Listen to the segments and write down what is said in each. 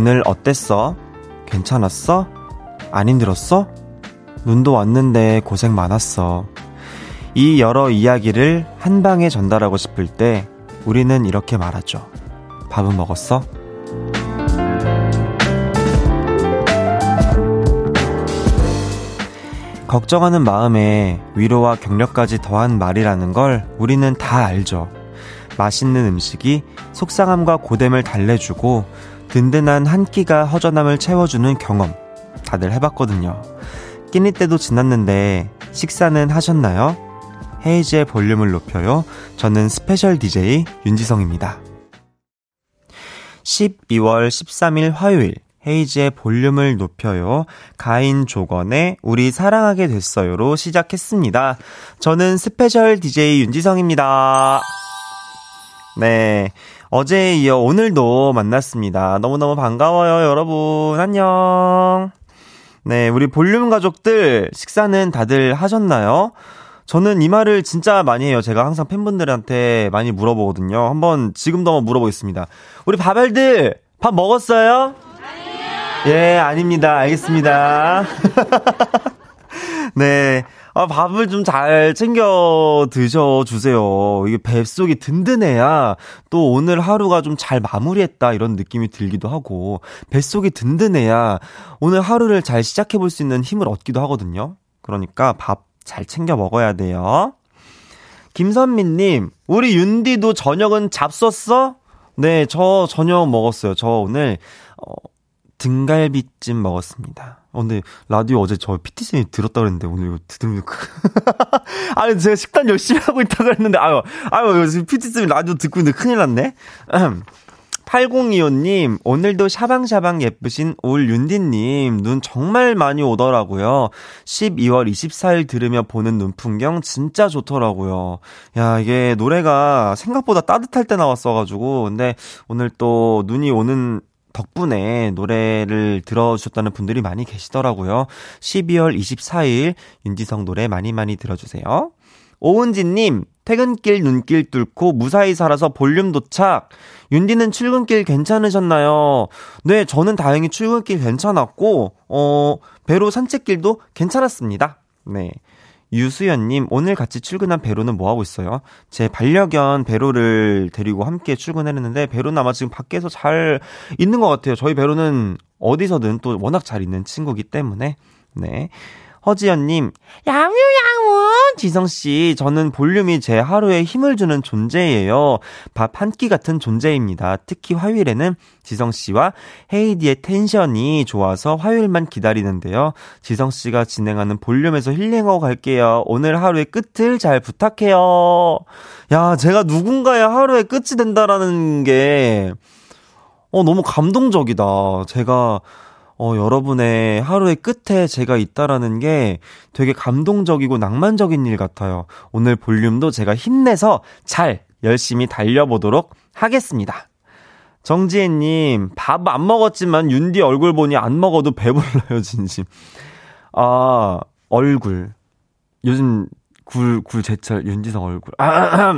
오늘 어땠어? 괜찮았어? 안 힘들었어? 눈도 왔는데 고생 많았어. 이 여러 이야기를 한 방에 전달하고 싶을 때 우리는 이렇게 말하죠. 밥은 먹었어? 걱정하는 마음에 위로와 격려까지 더한 말이라는 걸 우리는 다 알죠. 맛있는 음식이 속상함과 고됨을 달래주고 든든한 한 끼가 허전함을 채워주는 경험 다들 해봤거든요. 끼니 때도 지났는데 식사는 하셨나요? 헤이즈의 볼륨을 높여요. 저는 스페셜 DJ 윤지성입니다. 12월 13일 화요일 헤이즈의 볼륨을 높여요. 가인 조건의 우리 사랑하게 됐어요로 시작했습니다. 저는 스페셜 DJ 윤지성입니다. 네, 어제에 이어 오늘도 만났습니다. 너무너무 반가워요, 여러분. 안녕. 네, 우리 볼륨 가족들 식사는 다들 하셨나요? 저는 이 말을 진짜 많이 해요. 제가 항상 팬분들한테 많이 물어보거든요. 한번 지금도 한번 물어보겠습니다. 우리 바벨들 밥 먹었어요? 아니요. 예, 아닙니다. 알겠습니다. 네, 밥을 좀 잘 챙겨 드셔주세요. 이게 뱃속이 든든해야 또 오늘 하루가 좀 잘 마무리했다 이런 느낌이 들기도 하고, 뱃속이 든든해야 오늘 하루를 잘 시작해볼 수 있는 힘을 얻기도 하거든요. 그러니까 밥 잘 챙겨 먹어야 돼요. 김선민님, 우리 윤디도 저녁은 잡섰어? 네, 저 저녁 먹었어요. 저 오늘 등갈비찜 먹었습니다. 근데 라디오 어제 저 PT쌤이 들었다고 그랬는데 오늘 이거 들으면 아니 제가 식단 열심히 하고 있다고 그랬는데 아유 PT쌤이 라디오 듣고 있는데 큰일 났네. 8025님, 오늘도 샤방샤방 예쁘신 올 윤디님 눈 정말 많이 오더라고요. 12월 24일 들으며 보는 눈 풍경 진짜 좋더라고요. 야, 이게 노래가 생각보다 따뜻할 때 나왔어가지고, 근데 오늘 또 눈이 오는 덕분에 노래를 들어주셨다는 분들이 많이 계시더라고요. 12월 24일 윤지성 노래 많이 많이 들어주세요. 오은지님, 퇴근길 눈길 뚫고 무사히 살아서 볼륨 도착. 윤디는 출근길 괜찮으셨나요? 네, 저는 다행히 출근길 괜찮았고 배로 산책길도 괜찮았습니다. 네, 유수연님, 오늘 같이 출근한 배로는 뭐하고 있어요? 제 반려견 배로를 데리고 함께 출근했는데 배로는 아마 지금 밖에서 잘 있는 것 같아요. 저희 배로는 어디서든 또 워낙 잘 있는 친구이기 때문에. 네, 허지연님, 야무야무 지성씨, 저는 볼륨이 제 하루에 힘을 주는 존재예요. 밥 한 끼 같은 존재입니다. 특히 화요일에는 지성씨와 헤이디의 텐션이 좋아서 화요일만 기다리는데요. 지성씨가 진행하는 볼륨에서 힐링하고 갈게요. 오늘 하루의 끝을 잘 부탁해요. 야, 제가 누군가의 하루의 끝이 된다라는 게 너무 감동적이다. 제가 여러분의 하루의 끝에 제가 있다라는 게 되게 감동적이고 낭만적인 일 같아요. 오늘 볼륨도 제가 힘내서 잘 열심히 달려보도록 하겠습니다. 정지혜님, 밥 안 먹었지만 윤디 얼굴 보니 안 먹어도 배불러요, 진심. 아, 얼굴. 요즘 굴 제철 윤지성 얼굴.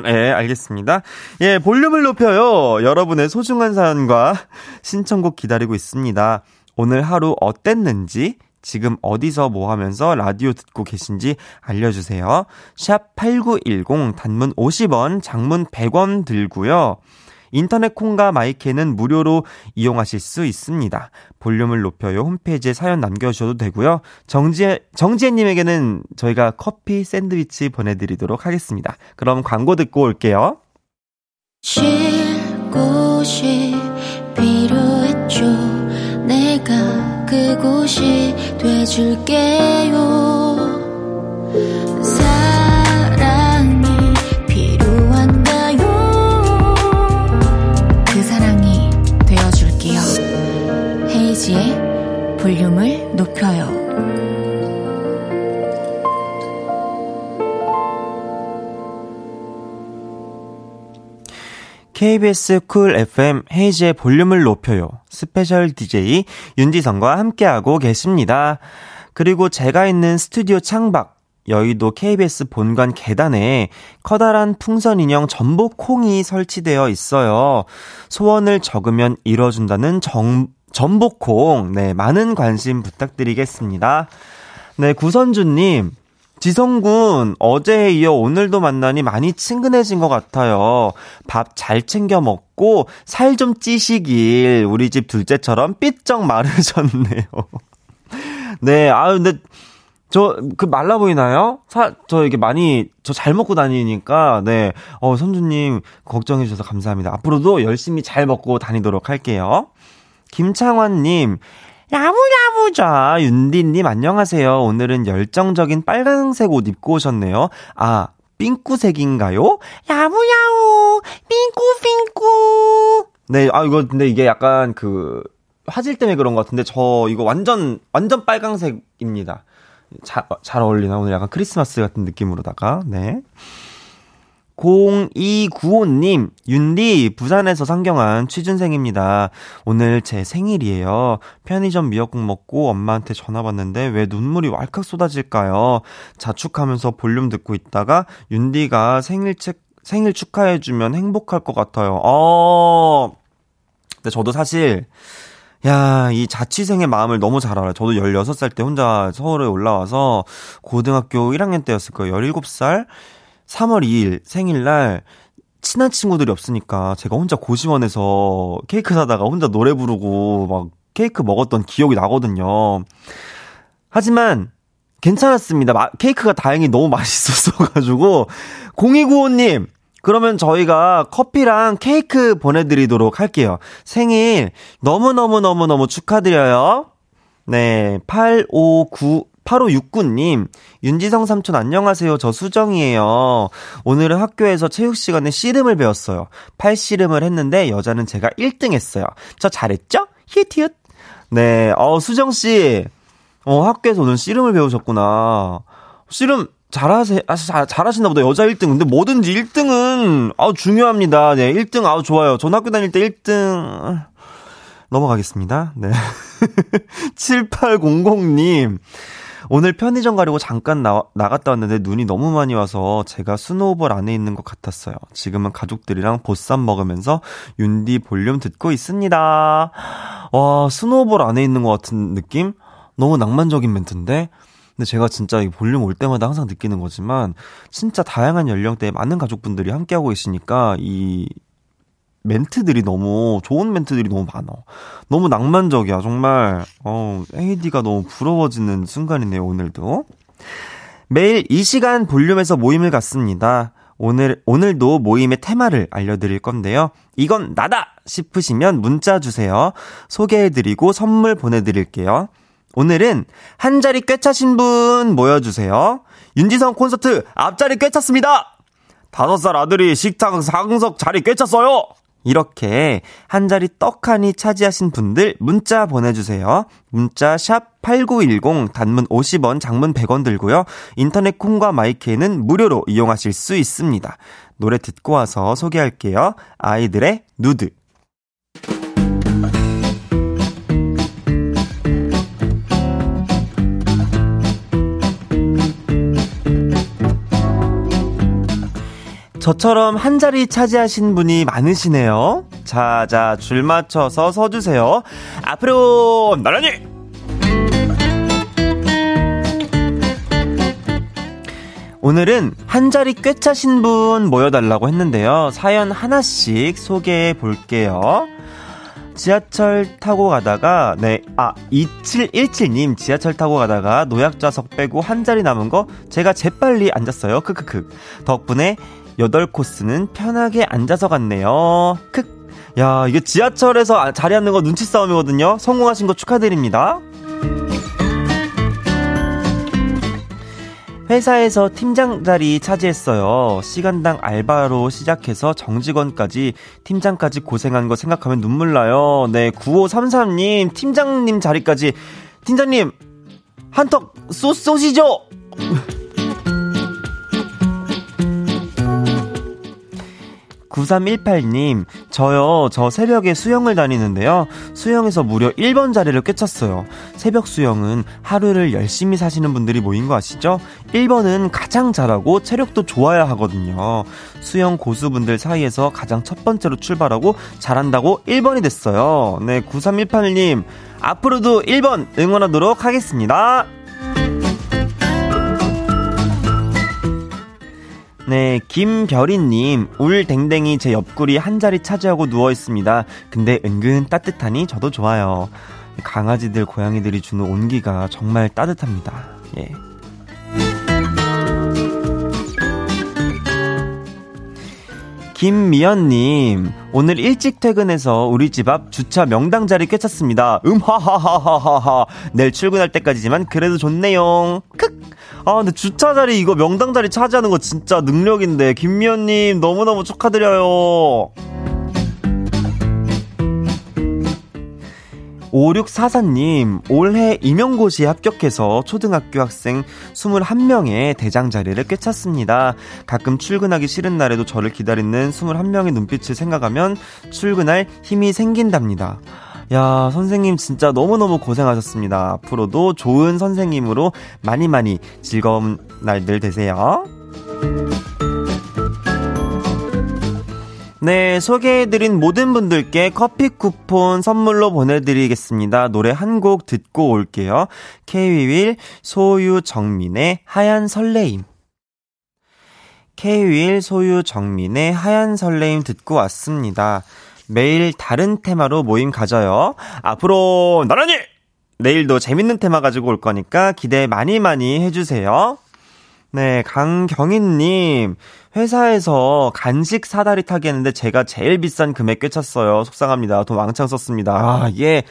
예, 알겠습니다. 예, 볼륨을 높여요. 여러분의 소중한 사연과 신청곡 기다리고 있습니다. 오늘 하루 어땠는지, 지금 어디서 뭐 하면서 라디오 듣고 계신지 알려주세요. 샵 8910, 단문 50원, 장문 100원 들고요. 인터넷 콩과 마이케는 무료로 이용하실 수 있습니다. 볼륨을 높여요 홈페이지에 사연 남겨주셔도 되고요. 정지혜님에게는 저희가 커피 샌드위치 보내드리도록 하겠습니다. 그럼 광고 듣고 올게요. 쉴 곳이 필요했죠. 내가 그곳이 돼줄게요. 사랑이 필요한가요? 그 사랑이 되어줄게요. 헤이지의 볼륨을 높여요. KBS 쿨 FM 헤이즈의 볼륨을 높여요. 스페셜 DJ 윤지성과 함께하고 계십니다. 그리고 제가 있는 스튜디오 창밖, 여의도 KBS 본관 계단에 커다란 풍선 인형 전복콩이 설치되어 있어요. 소원을 적으면 이뤄준다는 전복콩, 네, 많은 관심 부탁드리겠습니다. 네, 구선주님, 지성군, 어제에 이어 오늘도 만나니 많이 친근해진 것 같아요. 밥 잘 챙겨 먹고 살 좀 찌시길 우리 집 둘째처럼 삐쩍 마르셨네요. 네, 아 근데 저 그 말라 보이나요? 저 이게 많이 저 잘 먹고 다니니까 네, 선주님 걱정해 주셔서 감사합니다. 앞으로도 열심히 잘 먹고 다니도록 할게요. 김창환님. 야부야부자 윤디님 안녕하세요. 오늘은 열정적인 빨간색 옷 입고 오셨네요. 아, 핑크색인가요? 야부야우 핑크핑크. 네, 아 이거 근데 이게 약간 그 화질 때문에 그런 것 같은데 저 이거 완전 빨간색입니다. 잘 어울리나? 오늘 약간 크리스마스 같은 느낌으로다가 네. 0295님, 윤디, 부산에서 상경한 취준생입니다. 오늘 제 생일이에요. 편의점 미역국 먹고 엄마한테 전화 받는데 왜 눈물이 왈칵 쏟아질까요? 자축하면서 볼륨 듣고 있다가 윤디가 생일 축하해주면 행복할 것 같아요. 근데 저도 사실, 이 자취생의 마음을 너무 잘 알아요. 저도 16살 때 혼자 서울에 올라와서 고등학교 1학년 때였을 거예요. 17살? 3월 2일 생일날 친한 친구들이 없으니까 제가 혼자 고시원에서 케이크 사다가 혼자 노래 부르고 막 케이크 먹었던 기억이 나거든요. 하지만 괜찮았습니다. 케이크가 다행히 너무 맛있었어가지고 0295님 그러면 저희가 커피랑 케이크 보내드리도록 할게요. 생일 너무너무너무너무 축하드려요. 네, 8569님, 윤지성 삼촌 안녕하세요. 저 수정이에요. 오늘은 학교에서 체육 시간에 씨름을 배웠어요. 팔씨름을 했는데 여자는 제가 1등 했어요. 저 잘했죠? 히읗히읗. 네, 수정씨. 학교에서 오늘 씨름을 배우셨구나. 씨름 잘하시나 보다. 여자 1등. 근데 뭐든지 1등은, 중요합니다. 네, 1등, 좋아요. 전 학교 다닐 때 1등. 넘어가겠습니다. 네. 7800님. 오늘 편의점 가려고 잠깐 나갔다 왔는데 눈이 너무 많이 와서 제가 스노우볼 안에 있는 것 같았어요. 지금은 가족들이랑 보쌈 먹으면서 윤디 볼륨 듣고 있습니다. 와, 스노우볼 안에 있는 것 같은 느낌? 너무 낭만적인 멘트인데? 근데 제가 진짜 이 볼륨 올 때마다 항상 느끼는 거지만 진짜 다양한 연령대에 많은 가족분들이 함께하고 계시니까 이 멘트들이 너무 좋은 멘트들이 너무 많아. 너무 낭만적이야. 정말 AD가 너무 부러워지는 순간이네요. 오늘도 매일 이 시간 볼륨에서 모임을 갖습니다. 오늘도 모임의 테마를 알려드릴 건데요. 이건 나다 싶으시면 문자 주세요. 소개해드리고 선물 보내드릴게요. 오늘은 한 자리 꿰차신 분 모여주세요. 윤지성 콘서트 앞자리 꿰찼습니다. 5살 아들이 식탁 상석 자리 꿰찼어요. 이렇게 한 자리 떡하니 차지하신 분들 문자 보내주세요. 문자 샵 8910 단문 50원 장문 100원 들고요. 인터넷 콩과 마이케이는 무료로 이용하실 수 있습니다. 노래 듣고 와서 소개할게요. 아이들의 누드. 저처럼 한 자리 차지하신 분이 많으시네요. 자, 줄 맞춰서 서주세요. 앞으로 나란히! 오늘은 한 자리 꽤 차신 분 모여달라고 했는데요. 사연 하나씩 소개해 볼게요. 지하철 타고 가다가 2717님 지하철 타고 가다가 노약자석 빼고 한 자리 남은 거 제가 재빨리 앉았어요. 크크크. 덕분에 8코스는 편하게 앉아서 갔네요. 크. 야, 이게 지하철에서 자리 앉는 거 눈치 싸움이거든요. 성공하신 거 축하드립니다. 회사에서 팀장 자리 차지했어요. 시간당 알바로 시작해서 정직원까지 팀장까지 고생한 거 생각하면 눈물 나요. 네, 9533님 팀장님 자리까지. 팀장님 한턱 쏘시죠. 9318님, 저요, 저 새벽에 수영을 다니는데요. 수영에서 무려 1번 자리를 꿰찼어요. 새벽 수영은 하루를 열심히 사시는 분들이 모인 거 아시죠? 1번은 가장 잘하고 체력도 좋아야 하거든요. 수영 고수분들 사이에서 가장 첫 번째로 출발하고 잘한다고 1번이 됐어요. 네, 9318님, 앞으로도 1번 응원하도록 하겠습니다. 네, 김별이님, 울댕댕이 제 옆구리 한 자리 차지하고 누워있습니다. 근데 은근 따뜻하니 저도 좋아요. 강아지들, 고양이들이 주는 온기가 정말 따뜻합니다. 예. 김미연님, 오늘 일찍 퇴근해서 우리 집 앞 주차 명당 자리 꿰찼습니다. 하하하하하. 내일 출근할 때까지지만 그래도 좋네요. 크. 아, 근데 주차 자리, 이거 명당 자리 차지하는 거 진짜 능력인데. 김미연님, 너무너무 축하드려요. 5644님, 올해 임용고시에 합격해서 초등학교 학생 21명의 대장 자리를 꿰찼습니다. 가끔 출근하기 싫은 날에도 저를 기다리는 21명의 눈빛을 생각하면 출근할 힘이 생긴답니다. 야, 선생님 진짜 너무너무 고생하셨습니다. 앞으로도 좋은 선생님으로 많이 많이 즐거운 날들 되세요. 네, 소개해드린 모든 분들께 커피 쿠폰 선물로 보내드리겠습니다. 노래 한 곡 듣고 올게요. 케이윌 소유정민의 하얀 설레임. 케이윌 소유정민의 하얀 설레임 듣고 왔습니다. 매일 다른 테마로 모임 가져요. 앞으로 나란히! 내일도 재밌는 테마 가지고 올 거니까 기대 많이 많이 해주세요. 네, 강경인님, 회사에서 간식 사다리 타기 했는데 제가 제일 비싼 금액 꿰찼어요. 속상합니다. 돈 왕창 썼습니다. 아, 예.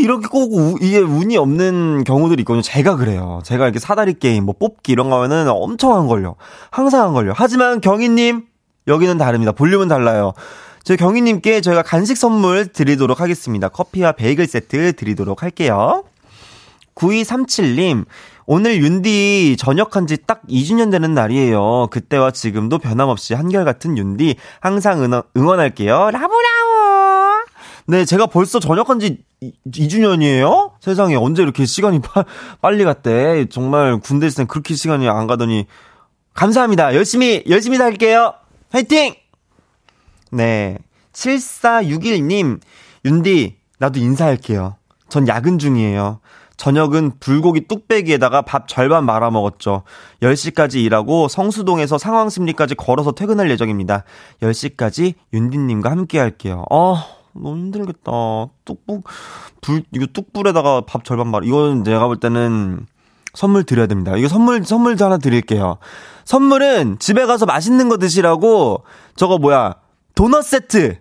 이렇게 꼭 이게 운이 없는 경우들이 있거든요. 제가 그래요. 제가 이렇게 사다리 게임, 뭐 뽑기 이런 거 하면은 엄청 안 걸려. 항상 안 걸려. 하지만 경인님, 여기는 다릅니다. 볼륨은 달라요. 저희 경희님께 저희가 간식 선물 드리도록 하겠습니다. 커피와 베이글 세트 드리도록 할게요. 9237님, 오늘 윤디 전역한 지 딱 2주년 되는 날이에요. 그때와 지금도 변함없이 한결같은 윤디 항상 응원할게요. 라브라워. 네, 제가 벌써 전역한 지 2주년이에요? 세상에, 언제 이렇게 시간이 빨리 갔대. 정말 군대 있을 땐 그렇게 시간이 안 가더니. 감사합니다. 열심히 살게요. 화이팅! 네, 7461님, 윤디, 나도 인사할게요. 전 야근 중이에요. 저녁은 불고기 뚝배기에다가 밥 절반 말아먹었죠. 10시까지 일하고 성수동에서 상황심리까지 걸어서 퇴근할 예정입니다. 10시까지 윤디님과 함께 할게요. 너무 힘들겠다. 이거 뚝불에다가 밥 절반 말아. 이건 제가 볼 때는 선물 드려야 됩니다. 이거 선물도 하나 드릴게요. 선물은 집에 가서 맛있는 거 드시라고, 저거 뭐야, 도넛 세트.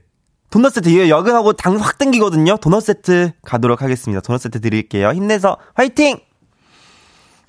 이거 여근하고 당 확 땡기거든요. 도넛 세트 가도록 하겠습니다. 도넛 세트 드릴게요. 힘내서 화이팅!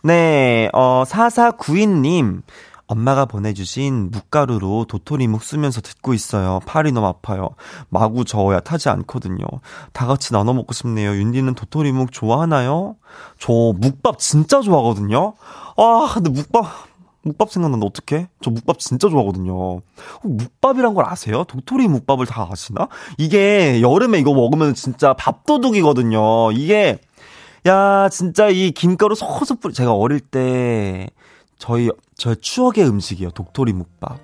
네, 4492님. 엄마가 보내주신 묵가루로 도토리묵 쓰면서 듣고 있어요. 팔이 너무 아파요. 마구 저어야 타지 않거든요. 다 같이 나눠 먹고 싶네요. 윤디는 도토리묵 좋아하나요? 저 묵밥 진짜 좋아하거든요. 아, 근데 묵밥 생각난다. 어떡해? 저 묵밥 진짜 좋아하거든요. 묵밥이란 걸 아세요? 도토리 묵밥을 다 아시나? 이게 여름에 이거 먹으면 진짜 밥도둑이거든요. 이게, 야, 진짜 이 김가루 서서 뿌리. 제가 어릴 때 저의 추억의 음식이에요. 도토리 묵밥.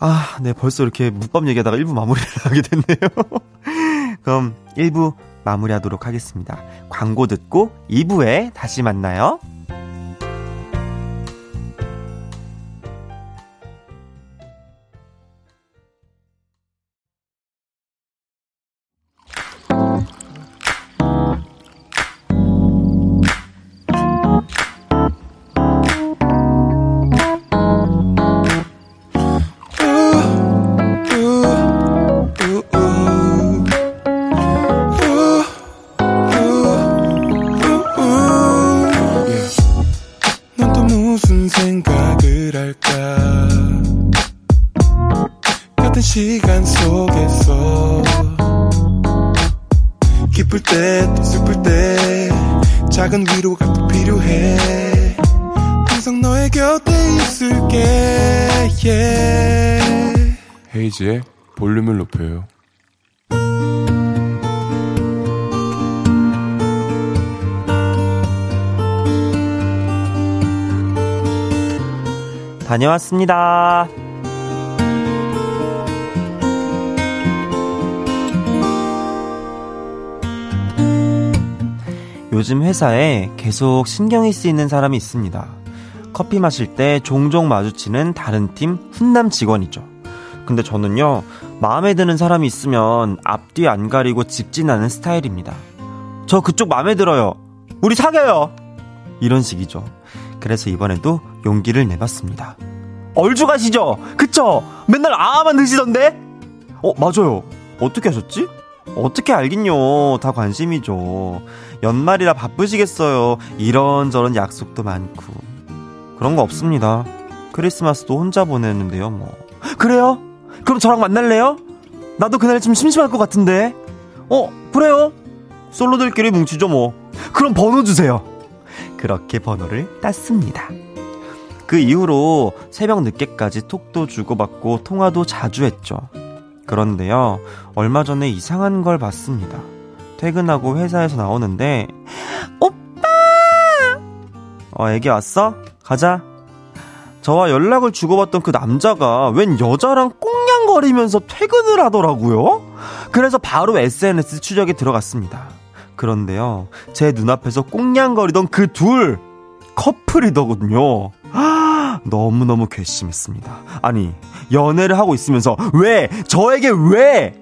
아, 네, 벌써 이렇게 묵밥 얘기하다가 1부 마무리를 하게 됐네요. 그럼 1부 마무리하도록 하겠습니다. 광고 듣고 2부에 다시 만나요. 헤이즈의 볼륨을 높여요. 다녀왔습니다. 요즘 회사에 계속 신경이 쓰이는 사람이 있습니다. 커피 마실 때 종종 마주치는 다른 팀 훈남 직원이죠. 근데 저는요, 마음에 드는 사람이 있으면 앞뒤 안 가리고 직진하는 스타일입니다. 저 그쪽 마음에 들어요. 우리 사겨요. 이런 식이죠. 그래서 이번에도 용기를 내봤습니다. 얼주 가시죠? 그쵸? 맨날 아아만 드시던데? 맞아요. 어떻게 하셨지? 어떻게 알긴요. 다 관심이죠. 연말이라 바쁘시겠어요. 이런저런 약속도 많고. 그런 거 없습니다. 크리스마스도 혼자 보내는데요, 뭐. 그래요? 그럼 저랑 만날래요? 나도 그날 좀 심심할 것 같은데. 그래요? 솔로들끼리 뭉치죠, 뭐. 그럼 번호 주세요. 그렇게 번호를 땄습니다. 그 이후로 새벽 늦게까지 톡도 주고받고 통화도 자주 했죠. 그런데요, 얼마 전에 이상한 걸 봤습니다. 퇴근하고 회사에서 나오는데 오빠! 애기 왔어? 가자. 저와 연락을 주고받던 그 남자가 웬 여자랑 꽁냥거리면서 퇴근을 하더라고요. 그래서 바로 SNS 추적에 들어갔습니다. 그런데요, 제 눈앞에서 꽁냥거리던 그 둘 커플이더군요. 너무너무 괘씸했습니다. 아니, 연애를 하고 있으면서 저에게 왜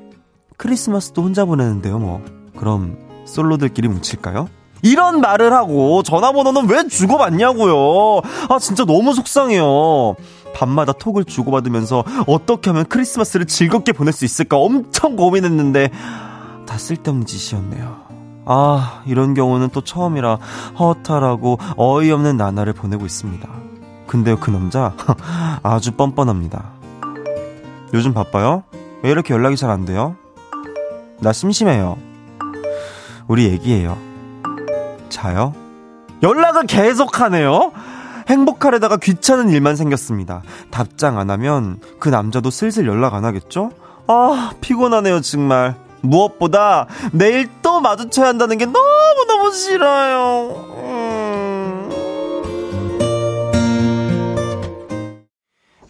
크리스마스도 혼자 보내는데요, 뭐. 그럼 솔로들끼리 뭉칠까요? 이런 말을 하고 전화번호는 왜 주고받냐고요. 아, 진짜 너무 속상해요. 밤마다 톡을 주고받으면서 어떻게 하면 크리스마스를 즐겁게 보낼 수 있을까 엄청 고민했는데 다 쓸데없는 짓이었네요. 아, 이런 경우는 또 처음이라 허탈하고 어이없는 나날을 보내고 있습니다. 근데요, 그 남자 아주 뻔뻔합니다. 요즘 바빠요? 왜 이렇게 연락이 잘 안 돼요? 나 심심해요. 우리 얘기해요. 자요? 연락을 계속하네요. 행복하려다가 귀찮은 일만 생겼습니다. 답장 안 하면 그 남자도 슬슬 연락 안 하겠죠? 아, 피곤하네요, 정말. 무엇보다 내일 또 마주쳐야 한다는 게 너무너무 싫어요.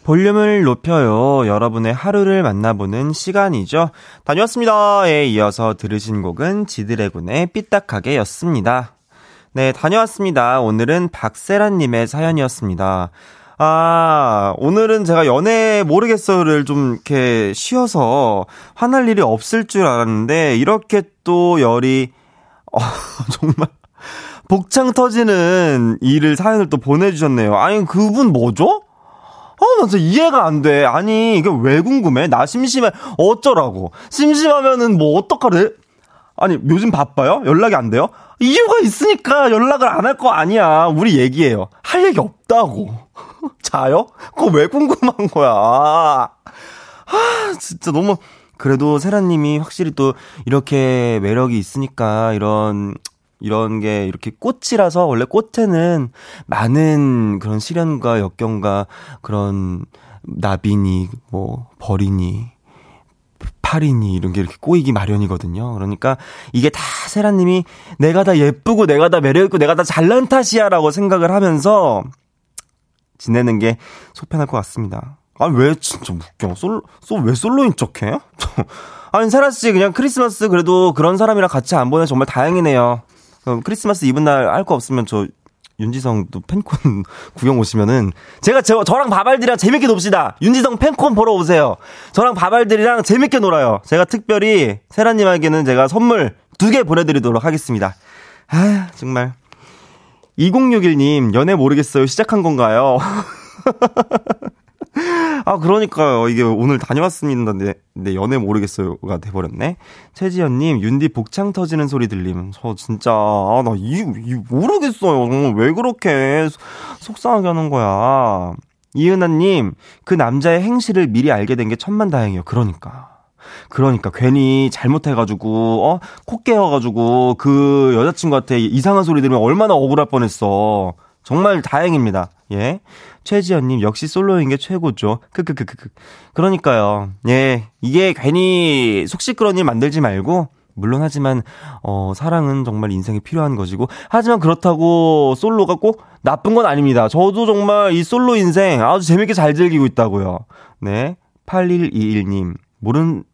볼륨을 높여요. 여러분의 하루를 만나보는 시간이죠. 다녀왔습니다에 이어서 들으신 곡은 지드래곤의 삐딱하게 였습니다. 네, 다녀왔습니다. 오늘은 박세란님의 사연이었습니다. 아, 오늘은 제가 연애 모르겠어요를 좀 이렇게 쉬어서 화날 일이 없을 줄 알았는데 이렇게 또 열이 정말 복창 터지는 일을 사연을 또 보내주셨네요. 아니, 그분 뭐죠? 나 진짜 이해가 안 돼. 아니, 이게 왜 궁금해? 나 심심해. 어쩌라고. 심심하면은 뭐 어떡하래? 아니, 요즘 바빠요? 연락이 안 돼요? 이유가 있으니까 연락을 안 할 거 아니야. 우리 얘기해요. 할 얘기 없다고. 자요? 그거 왜 궁금한 거야? 아, 진짜 너무. 그래도 세라님이 확실히 또 이렇게 매력이 있으니까 이런 게 이렇게 꽃이라서 원래 꽃에는 많은 그런 시련과 역경과 그런 나비니, 뭐, 벌이니, 팔이니 이런 게 이렇게 꼬이기 마련이거든요. 그러니까 이게 다 세라님이 내가 다 예쁘고 내가 다 매력있고 내가 다 잘난 탓이야 라고 생각을 하면서 지내는 게 속편할 것 같습니다. 아니, 왜 진짜 웃겨. 왜 솔로인 척해? 아니, 세라씨 그냥 크리스마스 그래도 그런 사람이랑 같이 안 보내 정말 다행이네요. 크리스마스 이브 날 할 거 없으면 저 윤지성 또 팬콘 구경 오시면은 제가 저랑 바발들이랑 재밌게 놉시다. 윤지성 팬콘 보러 오세요. 저랑 바발들이랑 재밌게 놀아요. 제가 특별히 세라님에게는 제가 선물 2개 보내드리도록 하겠습니다. 아, 정말. 2061님, 연애 모르겠어요. 시작한 건가요? 아, 그러니까요. 이게 오늘 다녀왔습니다. 네, 연애 모르겠어요가 돼버렸네. 최지연님, 윤디 복창 터지는 소리 들림. 저 진짜, 나 모르겠어요. 정말 왜 그렇게 속상하게 하는 거야. 이은아님, 그 남자의 행실을 미리 알게 된 게 천만다행이에요. 그러니까 괜히 잘못해가지고 코 깨어가지고 그 여자친구한테 이상한 소리 들으면 얼마나 억울할 뻔했어. 정말 다행입니다. 예. 최지연님, 역시 솔로인 게 최고죠. 크크크크크. 그러니까요. 예. 이게 괜히 속 시끄러운 일 만들지 말고, 물론 하지만, 사랑은 정말 인생에 필요한 것이고, 하지만 그렇다고 솔로가 꼭 나쁜 건 아닙니다. 저도 정말 이 솔로 인생 아주 재밌게 잘 즐기고 있다고요. 네. 8121님.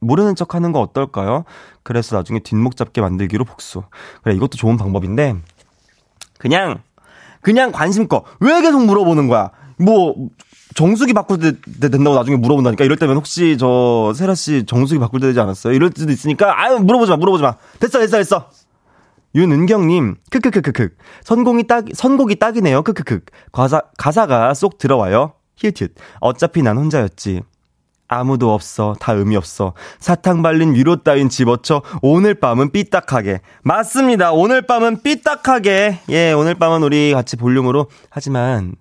모르는 척 하는 거 어떨까요? 그래서 나중에 뒷목 잡게 만들기로 복수. 그래, 이것도 좋은 방법인데, 그냥 관심껏. 왜 계속 물어보는 거야? 뭐, 정수기 바꿀 때 된다고 나중에 물어본다니까? 이럴 때면 혹시 저, 세라씨 정수기 바꿀 때 되지 않았어요? 이럴 수도 있으니까, 아유, 물어보지 마. 됐어. 윤은경님, 크크크크크. 선곡이 딱이네요, 크크크. 가사가 쏙 들어와요. 히읗. 어차피 난 혼자였지. 아무도 없어. 다 의미 없어. 사탕 발린 위로 따윈 집어쳐. 오늘 밤은 삐딱하게. 맞습니다. 오늘 밤은 삐딱하게. 예, 오늘 밤은 우리 같이 볼륨으로. 하지만,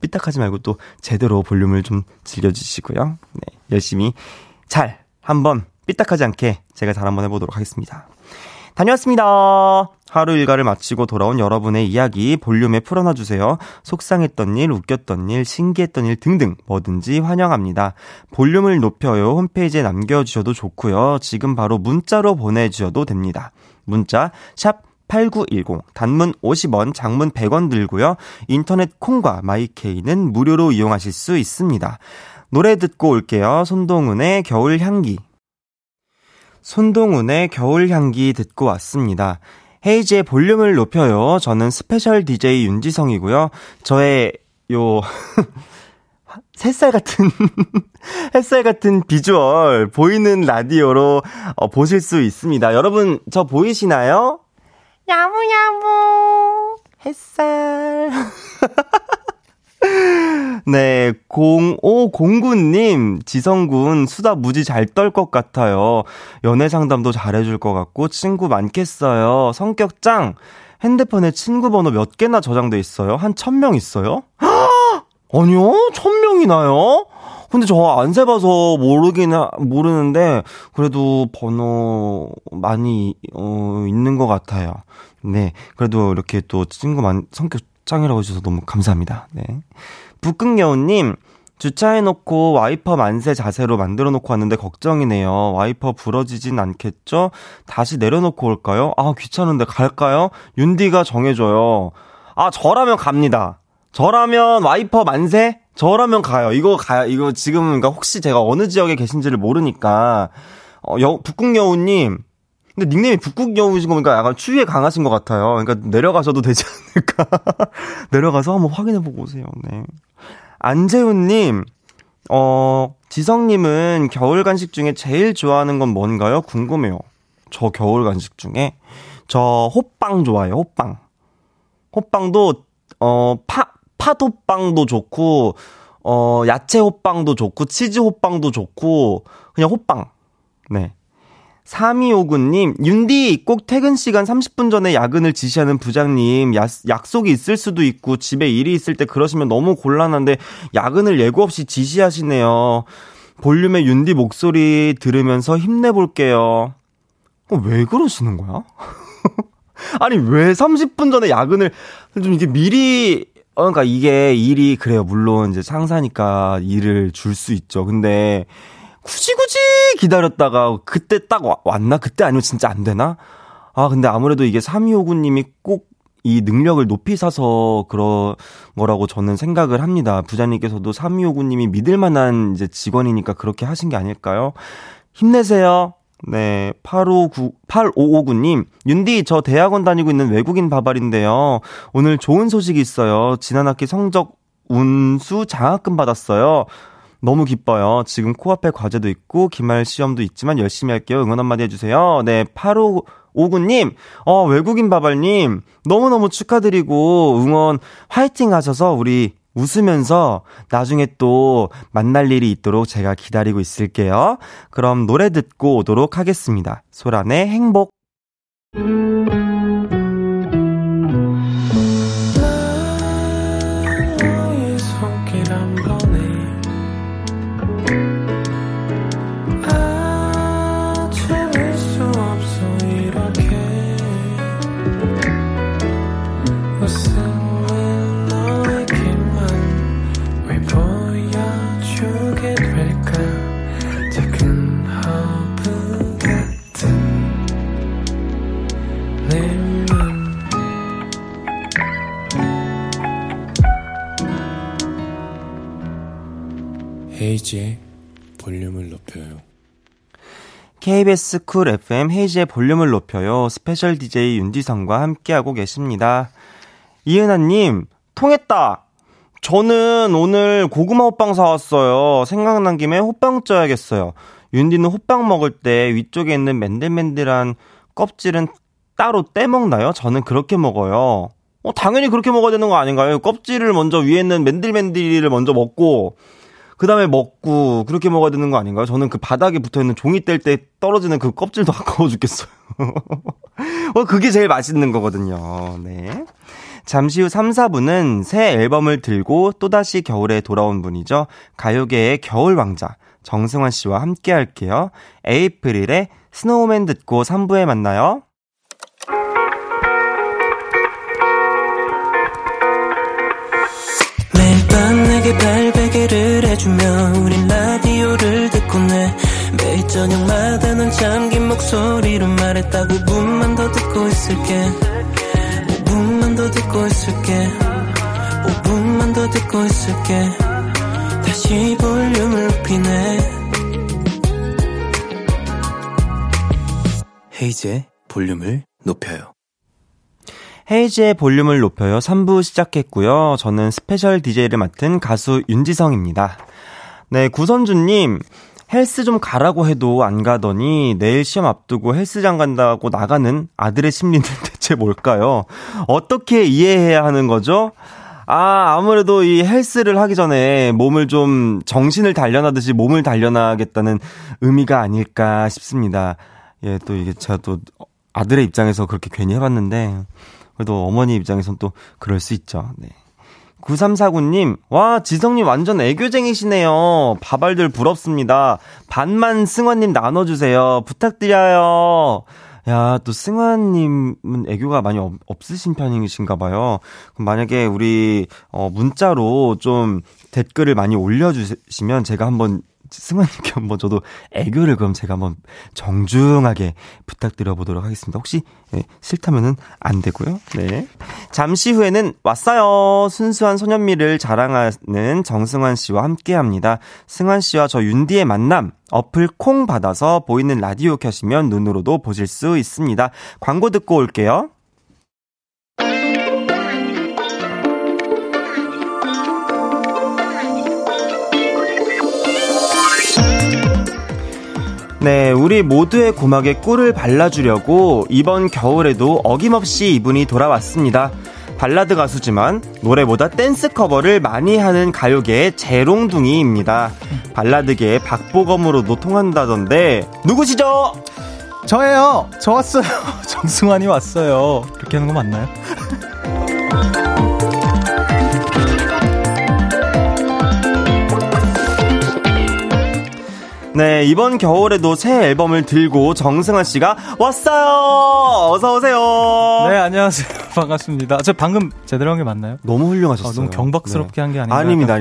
삐딱하지 말고 또 제대로 볼륨을 좀 즐겨주시고요. 네, 열심히 잘 한번 삐딱하지 않게 제가 잘 한번 해보도록 하겠습니다. 다녀왔습니다. 하루 일과를 마치고 돌아온 여러분의 이야기 볼륨에 풀어놔주세요. 속상했던 일, 웃겼던 일, 신기했던 일 등등 뭐든지 환영합니다. 볼륨을 높여요. 홈페이지에 남겨주셔도 좋고요. 지금 바로 문자로 보내주셔도 됩니다. 문자 샵 8910, 단문 50원, 장문 100원 들고요. 인터넷 콩과 마이케이는 무료로 이용하실 수 있습니다. 노래 듣고 올게요. 손동훈의 겨울향기. 손동훈의 겨울향기 듣고 왔습니다. 헤이즈의 볼륨을 높여요. 저는 스페셜 DJ 윤지성이고요. 저의 햇살 같은 비주얼 보이는 라디오로 보실 수 있습니다. 여러분 저 보이시나요? 야무야무 햇살. 네, 0509님, 지성군 수다 무지 잘 떨 것 같아요. 연애 상담도 잘해줄 것 같고 친구 많겠어요. 성격 짱. 핸드폰에 친구 번호 몇 개나 저장돼 있어요? 한 1,000명 있어요? 아니요, 1,000명이나요? 근데 저 안 세봐서 모르는데 그래도 번호 많이 있는 것 같아요. 네, 그래도 이렇게 또 친구 많이 성격 짱이라고 해주셔서 너무 감사합니다. 네. 북극여우님, 주차해놓고 와이퍼 만세 자세로 만들어놓고 왔는데 걱정이네요. 와이퍼 부러지진 않겠죠? 다시 내려놓고 올까요? 아, 귀찮은데 갈까요? 윤디가 정해줘요. 아, 저라면 갑니다. 저라면 와이퍼 만세? 저라면 가요. 이거 지금, 그러니까 혹시 제가 어느 지역에 계신지를 모르니까. 북극여우님, 근데 닉네임이 북극여우신 거 보니까 약간 추위에 강하신 것 같아요. 그러니까 내려가셔도 되지 않을까. 내려가서 한번 확인해보고 오세요. 네. 안재훈님, 지성님은 겨울 간식 중에 제일 좋아하는 건 뭔가요? 궁금해요. 저 겨울 간식 중에 저 호빵 좋아해요. 호빵도 파도빵도 좋고 야채 호빵도 좋고 치즈 호빵도 좋고 그냥 호빵. 네. 3259님, 윤디, 꼭 퇴근 시간 30분 전에 야근을 지시하는 부장님, 약속이 있을 수도 있고, 집에 일이 있을 때 그러시면 너무 곤란한데, 야근을 예고 없이 지시하시네요. 볼륨의 윤디 목소리 들으면서 힘내볼게요. 왜 그러시는 거야? 아니, 왜 30분 전에 야근을, 좀 이게 미리, 그러니까 이게 일이, 그래요. 물론 이제 상사니까 일을 줄 수 있죠. 근데, 굳이 기다렸다가 그때 딱 왔나? 그때 아니면 진짜 안 되나? 아, 근데 아무래도 이게 3259님이 꼭 이 능력을 높이 사서 그런 거라고 저는 생각을 합니다. 부장님께서도 3259님이 믿을 만한 이제 직원이니까 그렇게 하신 게 아닐까요? 힘내세요. 네, 8559님, 윤디, 저 대학원 다니고 있는 외국인 바발인데요. 오늘 좋은 소식이 있어요. 지난 학기 성적 운수 장학금 받았어요. 너무 기뻐요. 지금 코앞에 과제도 있고 기말 시험도 있지만 열심히 할게요. 응원 한마디 해주세요. 네, 8559님, 외국인 바발님 너무너무 축하드리고 응원 화이팅 하셔서 우리 웃으면서 나중에 또 만날 일이 있도록 제가 기다리고 있을게요. 그럼 노래 듣고 오도록 하겠습니다. 소란의 행복. 나오게 될까 작은 허브 같은 내 맘. 헤이지의 볼륨을 높여요. KBS 쿨 FM 헤이즈의 볼륨을 높여요. 스페셜 DJ 윤지성과 함께하고 계십니다. 이은아님, 통했다. 저는 오늘 고구마 호빵 사왔어요. 생각난 김에 호빵 쪄야겠어요. 윤디는 호빵 먹을 때 위쪽에 있는 맨들맨들한 껍질은 따로 떼먹나요? 저는 그렇게 먹어요. 당연히 그렇게 먹어야 되는 거 아닌가요? 껍질을 먼저, 위에 있는 맨들맨들이를 먼저 먹고 그 다음에 먹고, 그렇게 먹어야 되는 거 아닌가요? 저는 그 바닥에 붙어있는 종이 뗄 때 떨어지는 그 껍질도 아까워 죽겠어요. 그게 제일 맛있는 거거든요. 네. 잠시 후 3, 4부는 새 앨범을 들고 또다시 겨울에 돌아온 분이죠. 가요계의 겨울왕자 정승환 씨와 함께 할게요. 에이프릴의 스노우맨 듣고 3부에 만나요. 내게 발베개를 해주며 우린 라디오를 듣곤 해. 매일 저녁마다 난 잠긴 목소리로 말했다. 5분만 더 듣고 있을게. 5분만 더 듣고 있을게. 5분만 더 듣고 있을게. 다시 볼륨을 높이네. 헤이즈의 볼륨을 높여요. 헤이즈의 볼륨을 높여요. 3부 시작했고요. 저는 스페셜 DJ를 맡은 가수 윤지성입니다. 네, 구선주님, 헬스 좀 가라고 해도 안 가더니 내일 시험 앞두고 헬스장 간다고 나가는 아들의 심리는 대체 뭘까요? 어떻게 이해해야 하는 거죠? 아무래도 이 헬스를 하기 전에 몸을 좀, 정신을 단련하듯이 몸을 단련하겠다는 의미가 아닐까 싶습니다. 예, 또 이게 제가 또 아들의 입장에서 그렇게 괜히 해봤는데, 그래도 어머니 입장에선 또 그럴 수 있죠. 네. 9349님, 와, 지성님 완전 애교쟁이시네요. 바발들 부럽습니다. 반만 승환님 나눠주세요. 부탁드려요. 야, 또 승환님은 애교가 많이 없으신 편이신가 봐요. 그럼 만약에 우리 문자로 좀 댓글을 많이 올려주시면 제가 한번, 승환님께 한번, 저도 애교를 그럼 제가 한번 정중하게 부탁드려보도록 하겠습니다. 혹시 싫다면은 안 되고요. 네. 잠시 후에는 왔어요. 순수한 소년미를 자랑하는 정승환 씨와 함께합니다. 승환 씨와 저 윤디의 만남, 어플 콩 받아서 보이는 라디오 켜시면 눈으로도 보실 수 있습니다. 광고 듣고 올게요. 네, 우리 모두의 고막에 꿀을 발라주려고 이번 겨울에도 어김없이 이분이 돌아왔습니다. 발라드 가수지만 노래보다 댄스 커버를 많이 하는 가요계의 재롱둥이입니다. 발라드계의 박보검으로도 통한다던데 누구시죠? 저예요. 저 왔어요. 정승환이 왔어요. 이렇게 하는 거 맞나요? 네, 이번 겨울에도 새 앨범을 들고 정승환 씨가 왔어요. 어서 오세요. 네, 안녕하세요. 반갑습니다. 저 방금 제대로 한 게 맞나요? 너무 훌륭하셨어요. 너무 경박스럽게 네. 한 게 아닌가. 아닙니다.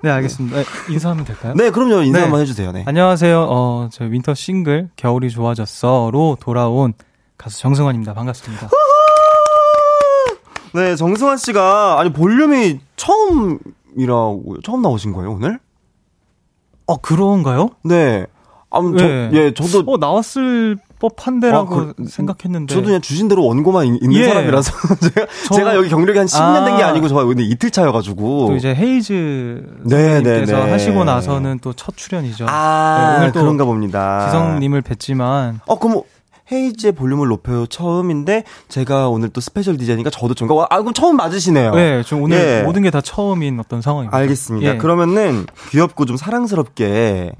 네, 알겠습니다. 네. 인사하면 될까요? 네, 그럼요. 인사 네. 한번 해주세요. 네. 안녕하세요. 저 윈터 싱글 겨울이 좋아졌어로 돌아온 가수 정승환입니다. 반갑습니다. 네, 정승환 씨가 볼륨이 처음 나오신 거예요 오늘? 그런가요? 네. 저도. 나왔을 법한데라고 생각했는데. 저도 그냥 주신 대로 원고만 있는 사람이라서. 제가 여기 경력이 한 10년 된 게 아니고, 저 오늘 이틀 차여가지고. 또 이제 헤이즈. 선생님께서 하시고 나서는 또 첫 출연이죠. 오늘 또 그런가 봅니다. 지성님을 뵀지만. 그럼 헤이즈의 볼륨을 높여요. 처음인데, 제가 오늘 또 스페셜 디자이니까 저도 전가. 그럼 처음 맞으시네요. 네, 저 오늘 모든 게 다 처음인 어떤 상황입니다. 알겠습니다. 예. 그러면은, 귀엽고 좀 사랑스럽게,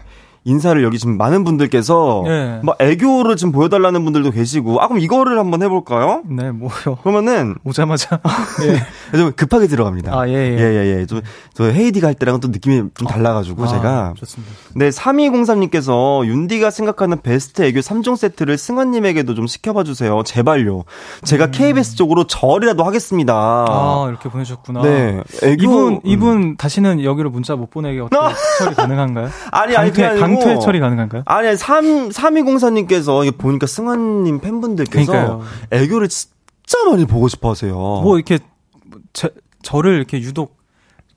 인사를 여기 지금 많은 분들께서 네. 막 애교를 지금 보여달라는 분들도 계시고. 아, 그럼 이거를 한번 해볼까요? 네, 뭐요? 그러면은 오자마자 예. 좀 급하게 들어갑니다. 아, 예. 저 헤이디가 할 때랑은 또 느낌이 좀 달라가지고 아, 제가. 좋습니다. 네, 3203님께서 윤디가 생각하는 베스트 애교 3종 세트를 승환님에게도 좀 시켜봐 주세요. 제발요. 제가 KBS 쪽으로 절이라도 하겠습니다. 아, 이렇게 보내주셨구나. 네, 애교 이분 다시는 여기로 문자 못 보내게 어떻게 처리 가능한가요? 아니, 강퇴 처리 가능한가요? 아니, 3204님께서 보니까 승환님 팬분들께서 그러니까요. 애교를 진짜 많이 보고 싶어하세요. 뭐 이렇게 저를 이렇게 유독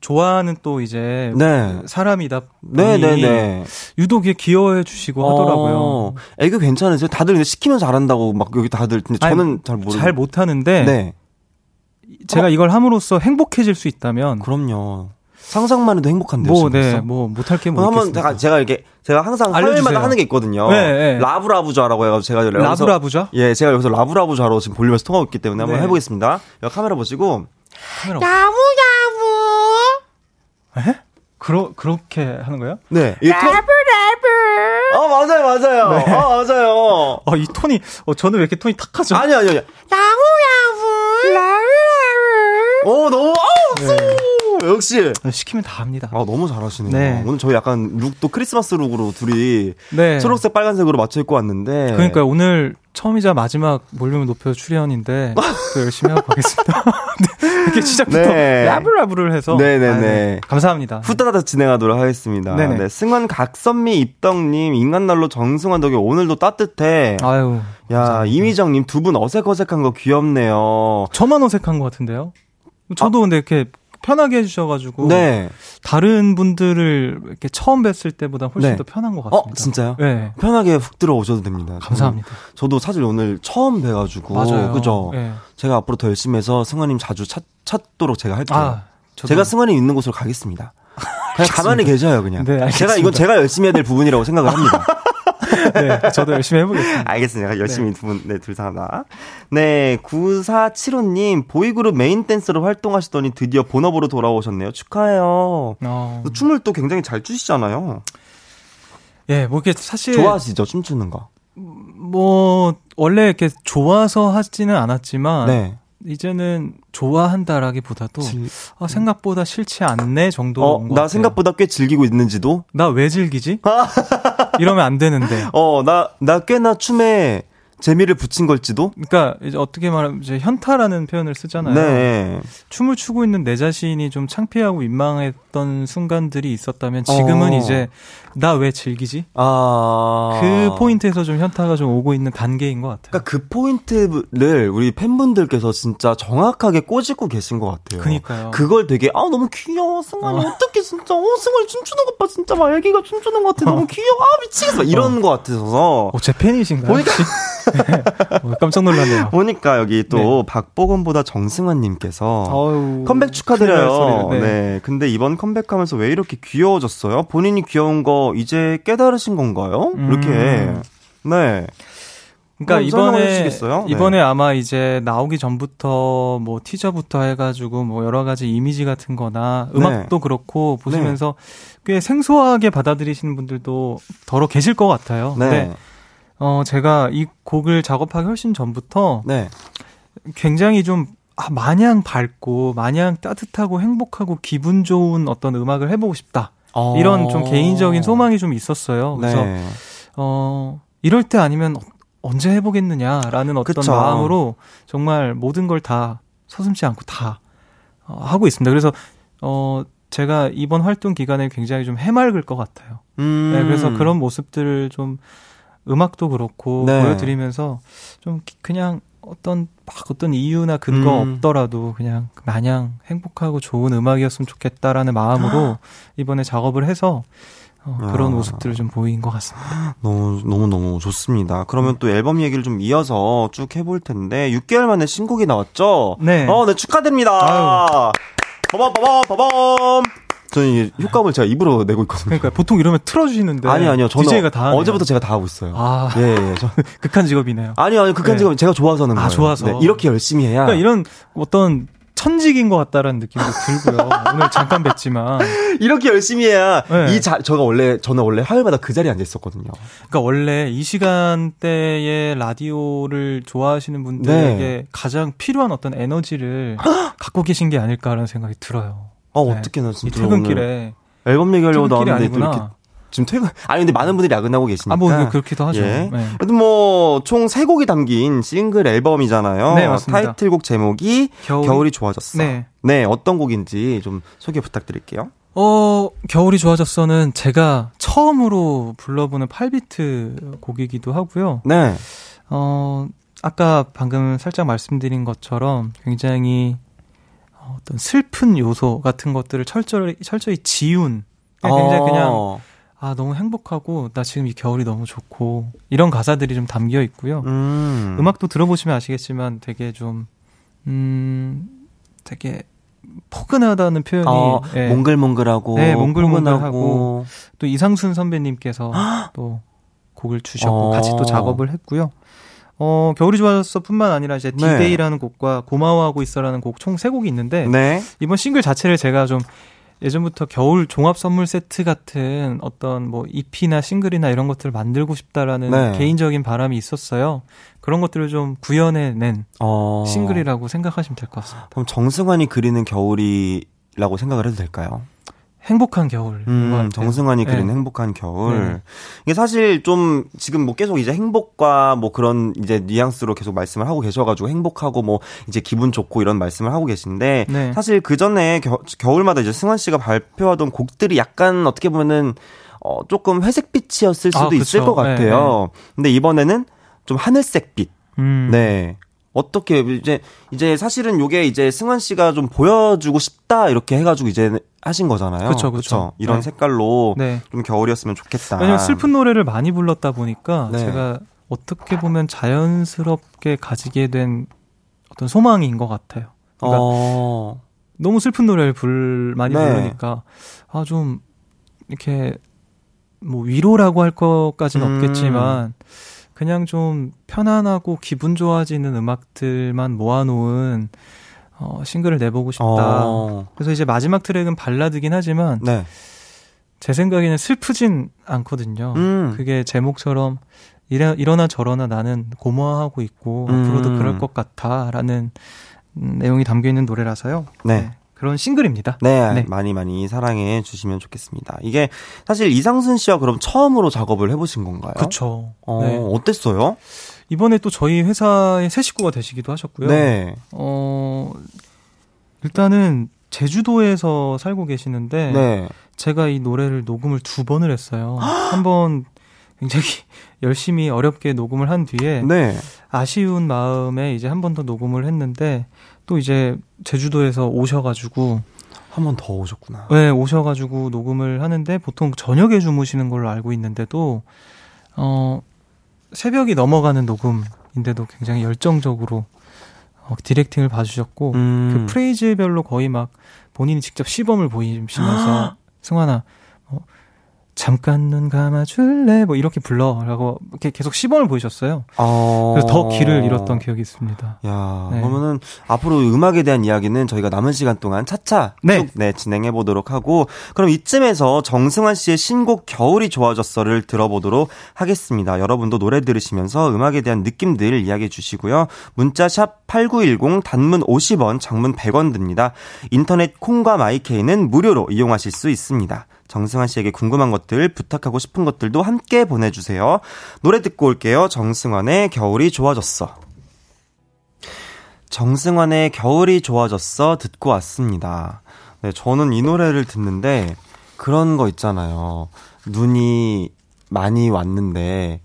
좋아하는 또 이제 네. 사람이다 보니 네. 유독 귀여워해 주시고 하더라고요. 애교 괜찮으세요? 다들 시키면 잘한다고 막 여기 다들. 근데 저는 잘 못하는데 네. 제가 이걸 함으로써 행복해질 수 있다면 그럼요. 상상만 해도 행복한데요. 뭐 못할 게 뭐 있겠습니까? 한번 제가 항상 화요일마다 하는 게 있거든요. 네. 라브라브좌라고 해가지고 제가 라브라브좌? 예, 제가 여기서 라브라브좌로 지금 볼륨에서 통하고 있기 때문에 네. 한번 해보겠습니다. 여기 카메라 보시고 야무야무. 에? 그렇게 하는 거예요? 네. 라브라브. 맞아요. 네. 맞아요. 이 톤이 저는 왜 이렇게 톤이 탁하죠? 아니요. 야무야무. 라브라브. 너무 네. 역시 시키면 다 합니다. 너무 잘하시네요. 네. 오늘 저희 약간 룩도 크리스마스 룩으로 둘이 네. 초록색 빨간색으로 맞춰 입고 왔는데 그러니까요. 오늘 처음이자 마지막 볼륨을 높여 출연인데 또 열심히 하고 가겠습니다. 이렇게 시작부터 네. 라브라브를 해서 네. 감사합니다. 후다다다 진행하도록 하겠습니다. 네, 승환 각선미 입덕님 인간날로 정승환 덕에 오늘도 따뜻해. 아유, 야 감사합니다. 이미정님 두 분 어색한 거 귀엽네요. 저만 어색한 거 같은데요? 저도 근데 이렇게 편하게 해주셔가지고 네. 다른 분들을 이렇게 처음 뵀을 때보다 훨씬 네. 더 편한 것 같습니다. 진짜요? 네. 편하게 훅 들어오셔도 됩니다. 감사합니다. 저도 사실 오늘 처음 뵈가지고 맞아요. 그죠? 네. 제가 앞으로 더 열심히 해서 승환님 자주 찾도록 제가 할게요. 제가 승환님 있는 곳으로 가겠습니다. 그냥 가만히 계셔요, 그냥. 네, 이건 제가 열심히 해야 될 부분이라고 생각을 합니다. 네, 저도 열심히 해보겠습니다. 알겠습니다. 열심히 네. 둘 다 하나. 네, 9475님, 보이그룹 메인 댄서로 활동하시더니 드디어 본업으로 돌아오셨네요. 축하해요. 춤을 또 굉장히 잘 추시잖아요. 예, 뭐 이렇게 사실. 좋아하시죠, 춤추는 거? 뭐, 원래 이렇게 좋아서 하지는 않았지만. 네. 이제는 좋아한다라기보다도 생각보다 싫지 않네 정도. 나 생각보다 꽤 즐기고 있는지도. 나 왜 즐기지? 이러면 안 되는데. 나 꽤나 춤에 재미를 붙인 걸지도. 그러니까 이제 어떻게 말하면 이제 현타라는 표현을 쓰잖아요. 네. 춤을 추고 있는 내 자신이 좀 창피하고 민망했던 순간들이 있었다면 지금은 이제 나 왜 즐기지? 그 포인트에서 좀 현타가 좀 오고 있는 단계인 것 같아요. 그러니까 그 포인트를 우리 팬분들께서 진짜 정확하게 꼬집고 계신 것 같아요. 그러니까요. 그걸 되게 너무 귀여워 승환이 어떻게 진짜 승환이 춤추는 것 봐 진짜 막 애기가 춤추는 것 같아 너무 귀여워 미치겠어 이런 것 같아서. 제 팬이신가요? 보니까. 깜짝 놀랐네요. 보니까 여기 또 네. 박보검보다 정승환님께서 컴백 축하드려요. 네. 근데 이번 컴백하면서 왜 이렇게 귀여워졌어요? 본인이 귀여운 거 이제 깨달으신 건가요? 이렇게 네. 그러니까 이번에 아마 이제 나오기 전부터 뭐 티저부터 해가지고 뭐 여러 가지 이미지 같은 거나 음악도 네. 그렇고 보시면서 네. 꽤 생소하게 받아들이시는 분들도 더러 계실 것 같아요. 네. 근데 제가 이 곡을 작업하기 훨씬 전부터 네. 굉장히 좀 마냥 밝고 마냥 따뜻하고 행복하고 기분 좋은 어떤 음악을 해보고 싶다. 이런 좀 개인적인 소망이 좀 있었어요. 그래서 네. 이럴 때 아니면 언제 해보겠느냐라는 어떤 그쵸. 마음으로 정말 모든 걸 다 서슴지 않고 다 하고 있습니다. 그래서 제가 이번 활동 기간에 굉장히 좀 해맑을 것 같아요. 네, 그래서 그런 모습들을 좀 음악도 그렇고 네. 보여드리면서 좀 그냥 어떤 이유나 근거 없더라도 그냥 마냥 행복하고 좋은 음악이었으면 좋겠다라는 마음으로 이번에 작업을 해서 그런 모습들을 좀 보인 것 같습니다. 너무 좋습니다. 그러면 또 앨범 얘기를 좀 이어서 쭉 해볼 텐데 6개월 만에 신곡이 나왔죠? 네. 네 축하드립니다. 빠밤. 저는 이게 효과음을 제가 입으로 내고 있거든요. 그러니까 보통 이러면 틀어주시는데 아니요. 저는 DJ가 다 하네요. 어제부터 제가 다 하고 있어요. 예. 저는 극한 직업이네요. 아니요. 극한 직업은 제가 좋아서 하는 거예요. 좋아서. 네, 이렇게 열심히 해야. 그러니까 이런 어떤 천직인 것 같다라는 느낌도 들고요. 오늘 잠깐 뵀지만 이렇게 열심히 해야 네. 저는 원래 화요일마다 그 자리에 앉아 있었거든요. 그러니까 원래 이 시간대에 라디오를 좋아하시는 분들에게 네. 가장 필요한 어떤 에너지를 갖고 계신 게 아닐까라는 생각이 들어요. 아 네. 어떻게 나 진짜 이 퇴근길에 앨범 얘기하려고 나왔는데 또 이렇게. 지금 퇴근. 아니 근데 많은 분들이 야근하고 계시니까. 아, 뭐 그렇기도 하죠. 예. 네. 그래도 뭐 총 3곡이 담긴 싱글 앨범이잖아요. 네, 맞습니다. 타이틀곡 제목이 겨울이 좋아졌어. 네. 네, 어떤 곡인지 좀 소개 부탁드릴게요. 겨울이 좋아졌어는 제가 처음으로 불러보는 8비트 곡이기도 하고요. 네. 아까 방금 살짝 말씀드린 것처럼 굉장히 어떤 슬픈 요소 같은 것들을 철저히 지운. 굉장히 그냥 아 너무 행복하고 나 지금 이 겨울이 너무 좋고 이런 가사들이 좀 담겨 있고요. 음악도 들어보시면 아시겠지만 되게 좀 되게 포근하다는 표현이 네. 몽글몽글하고 네, 몽글몽글하고 또 이상순 선배님께서 또 곡을 주셨고 같이 또 작업을 했고요. 겨울이 좋아졌어뿐만 아니라 이제 네. D-Day라는 곡과 고마워하고 있어라는 곡 총 3곡이 있는데 네. 이번 싱글 자체를 제가 좀 예전부터 겨울 종합 선물 세트 같은 어떤 뭐 EP나 싱글이나 이런 것들을 만들고 싶다라는 네. 개인적인 바람이 있었어요. 그런 것들을 좀 구현해낸 싱글이라고 생각하시면 될 것 같습니다. 그럼 정승환이 그리는 겨울이라고 생각을 해도 될까요? 행복한 겨울. 정승환이 그린 네. 행복한 겨울. 네. 이게 사실 좀 지금 뭐 계속 이제 행복과 뭐 그런 이제 뉘앙스로 계속 말씀을 하고 계셔가지고 행복하고 뭐 이제 기분 좋고 이런 말씀을 하고 계신데 네. 사실 그 전에 겨울마다 이제 승환 씨가 발표하던 곡들이 약간 어떻게 보면은 조금 회색빛이었을 수도 그쵸. 있을 것 같아요. 네, 네. 근데 이번에는 좀 하늘색빛. 네. 어떻게 이제 사실은 요게 이제 승환 씨가 좀 보여주고 싶다 이렇게 해가지고 이제 하신 거잖아요. 그렇죠. 이런 네. 색깔로 네. 좀 겨울이었으면 좋겠다. 왜냐면 슬픈 노래를 많이 불렀다 보니까 네. 제가 어떻게 보면 자연스럽게 가지게 된 어떤 소망인 것 같아요. 그러니까 너무 슬픈 노래를 많이 네. 부르니까 아 좀 이렇게 뭐 위로라고 할 것까지는 없겠지만. 그냥 좀 편안하고 기분 좋아지는 음악들만 모아놓은 싱글을 내보고 싶다. 그래서 이제 마지막 트랙은 발라드긴 하지만 네. 제 생각에는 슬프진 않거든요. 그게 제목처럼 이러나 저러나 나는 고마워하고 있고 앞으로도 그럴 것 같아라는 내용이 담겨있는 노래라서요. 네. 그런 싱글입니다. 네, 네. 많이 사랑해 주시면 좋겠습니다. 이게 사실 이상순 씨와 그럼 처음으로 작업을 해보신 건가요? 그렇죠. 네. 어땠어요? 이번에 또 저희 회사의 새 식구가 되시기도 하셨고요. 네. 일단은 제주도에서 살고 계시는데 네. 제가 이 노래를 녹음을 2번을 했어요. 한 번 굉장히 열심히 어렵게 녹음을 한 뒤에 네. 아쉬운 마음에 이제 한 번 더 녹음을 했는데 또 이제 제주도에서 오셔가지고 한 번 더 오셨구나. 네, 오셔가지고 녹음을 하는데 보통 저녁에 주무시는 걸로 알고 있는데도 새벽이 넘어가는 녹음인데도 굉장히 열정적으로 디렉팅을 봐주셨고 그 프레이즈별로 거의 막 본인이 직접 시범을 보이시면서 승환아 잠깐 눈 감아줄래? 뭐 이렇게 불러라고 이렇게 계속 시범을 보이셨어요. 그래서 더 길을 잃었던 기억이 있습니다. 야, 네. 그러면은 앞으로 음악에 대한 이야기는 저희가 남은 시간 동안 차차 네. 쭉 네, 진행해 보도록 하고 그럼 이쯤에서 정승환 씨의 신곡 겨울이 좋아졌어를 들어보도록 하겠습니다. 여러분도 노래 들으시면서 음악에 대한 느낌들 이야기해 주시고요. 문자 샵 8910 단문 50원, 장문 100원 듭니다. 인터넷 콩과 마이케이는 무료로 이용하실 수 있습니다. 정승환 씨에게 궁금한 것들, 부탁하고 싶은 것들도 함께 보내주세요. 노래 듣고 올게요. 정승환의 겨울이 좋아졌어. 정승환의 겨울이 좋아졌어 듣고 왔습니다. 네, 저는 이 노래를 듣는데 그런 거 있잖아요. 눈이 많이 왔는데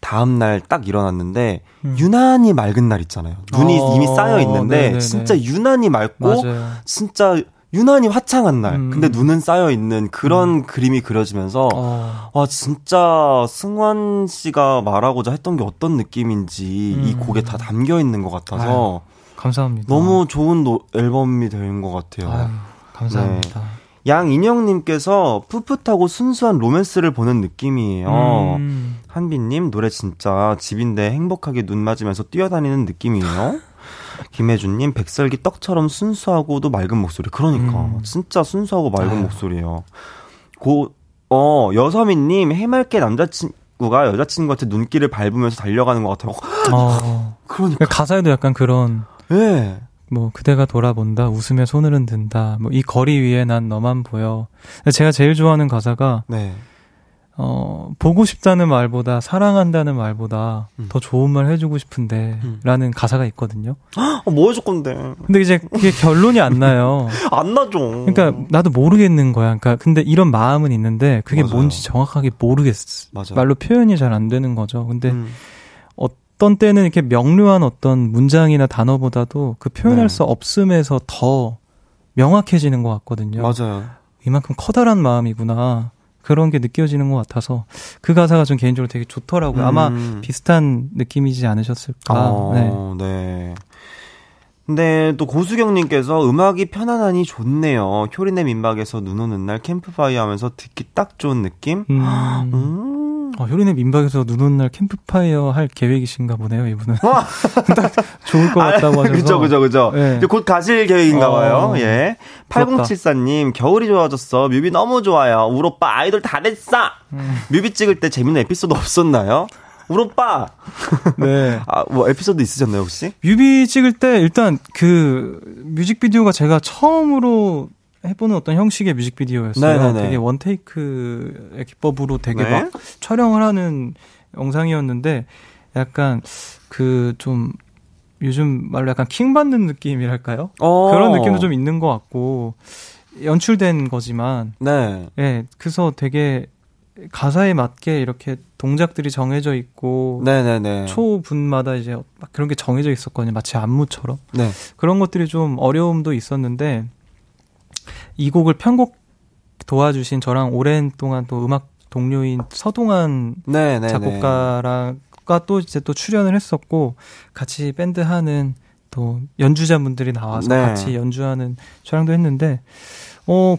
다음 날 딱 일어났는데 유난히 맑은 날 있잖아요. 눈이 이미 쌓여 있는데 네네네. 진짜 유난히 맑고 맞아요. 진짜 유난히 화창한 날. 근데 눈은 쌓여있는 그런 그림이 그려지면서 와 진짜 승환 씨가 말하고자 했던 게 어떤 느낌인지 이 곡에 다 담겨있는 것 같아서 아유, 감사합니다. 너무 좋은 앨범이 된 것 같아요. 아유, 감사합니다. 네. 양인영님께서 풋풋하고 순수한 로맨스를 보는 느낌이에요. 한빈님 노래 진짜 집인데 행복하게 눈 맞으면서 뛰어다니는 느낌이에요. 김혜준님, 백설기 떡처럼 순수하고도 맑은 목소리. 그러니까 진짜 순수하고 맑은 목소리예요. 여서민님, 해맑게 남자친구가 여자친구한테 눈길을 밟으면서 달려가는 것 같아요. 그러니까 가사에도 약간 그런. 네. 뭐 그대가 돌아본다, 웃으며 손을 흔든다, 뭐 이 거리 위에 난 너만 보여. 제가 제일 좋아하는 가사가 네. 보고 싶다는 말보다 사랑한다는 말보다 더 좋은 말 해주고 싶은데 라는 가사가 있거든요. 뭐 해줄 건데. 근데 이제 그게 결론이 안 나요. 안 나죠. 그러니까 나도 모르겠는 거야. 그러니까 근데 이런 마음은 있는데 그게 맞아요. 뭔지 정확하게 모르겠어. 맞아요. 말로 표현이 잘 안 되는 거죠. 근데 어떤 때는 이렇게 명료한 어떤 문장이나 단어보다도 그 표현할 수 없음에서 더 명확해지는 것 같거든요. 맞아요. 이만큼 커다란 마음이구나. 그런 게 느껴지는 것 같아서 그 가사가 좀 개인적으로 되게 좋더라고요. 아마 비슷한 느낌이지 않으셨을까. 네. 근데 또 고수경님께서 음악이 편안하니 좋네요. 효리네 민박에서 눈 오는 날 캠프파이어 하면서 듣기 딱 좋은 느낌? 효리네 민박에서 눈 오는 날 캠프파이어 할 계획이신가 보네요, 이분은. 딱 좋을 것 같다고 하셔서. 그죠. 네. 이제 곧 가실 계획인가 봐요. 예. 8074님, 겨울이 좋아졌어. 뮤비 너무 좋아요. 우리 오빠 아이돌 다 됐어. 뮤비 찍을 때 재밌는 에피소드 없었나요? 우리 오빠. 네. 뭐 에피소드 있으셨나요, 혹시? 뮤비 찍을 때 일단 그 뮤직비디오가 제가 처음으로 해보는 어떤 형식의 뮤직비디오였어요. 네네네. 되게 원테이크의 기법으로 되게 막 촬영을 하는 영상이었는데 약간 그 좀 요즘 말로 약간 킹받는 느낌이랄까요? 그런 느낌도 좀 있는 것 같고 연출된 거지만 예, 그래서 되게 가사에 맞게 이렇게 동작들이 정해져 있고 초분마다 이제 막 그런 게 정해져 있었거든요. 마치 안무처럼. 그런 것들이 좀 어려움도 있었는데 이 곡을 편곡 도와주신 저랑 오랜 동안 또 음악 동료인 서동환 작곡가랑 또 이제 또 출연을 했었고 같이 밴드 하는 또 연주자분들이 나와서 같이 연주하는 촬영도 했는데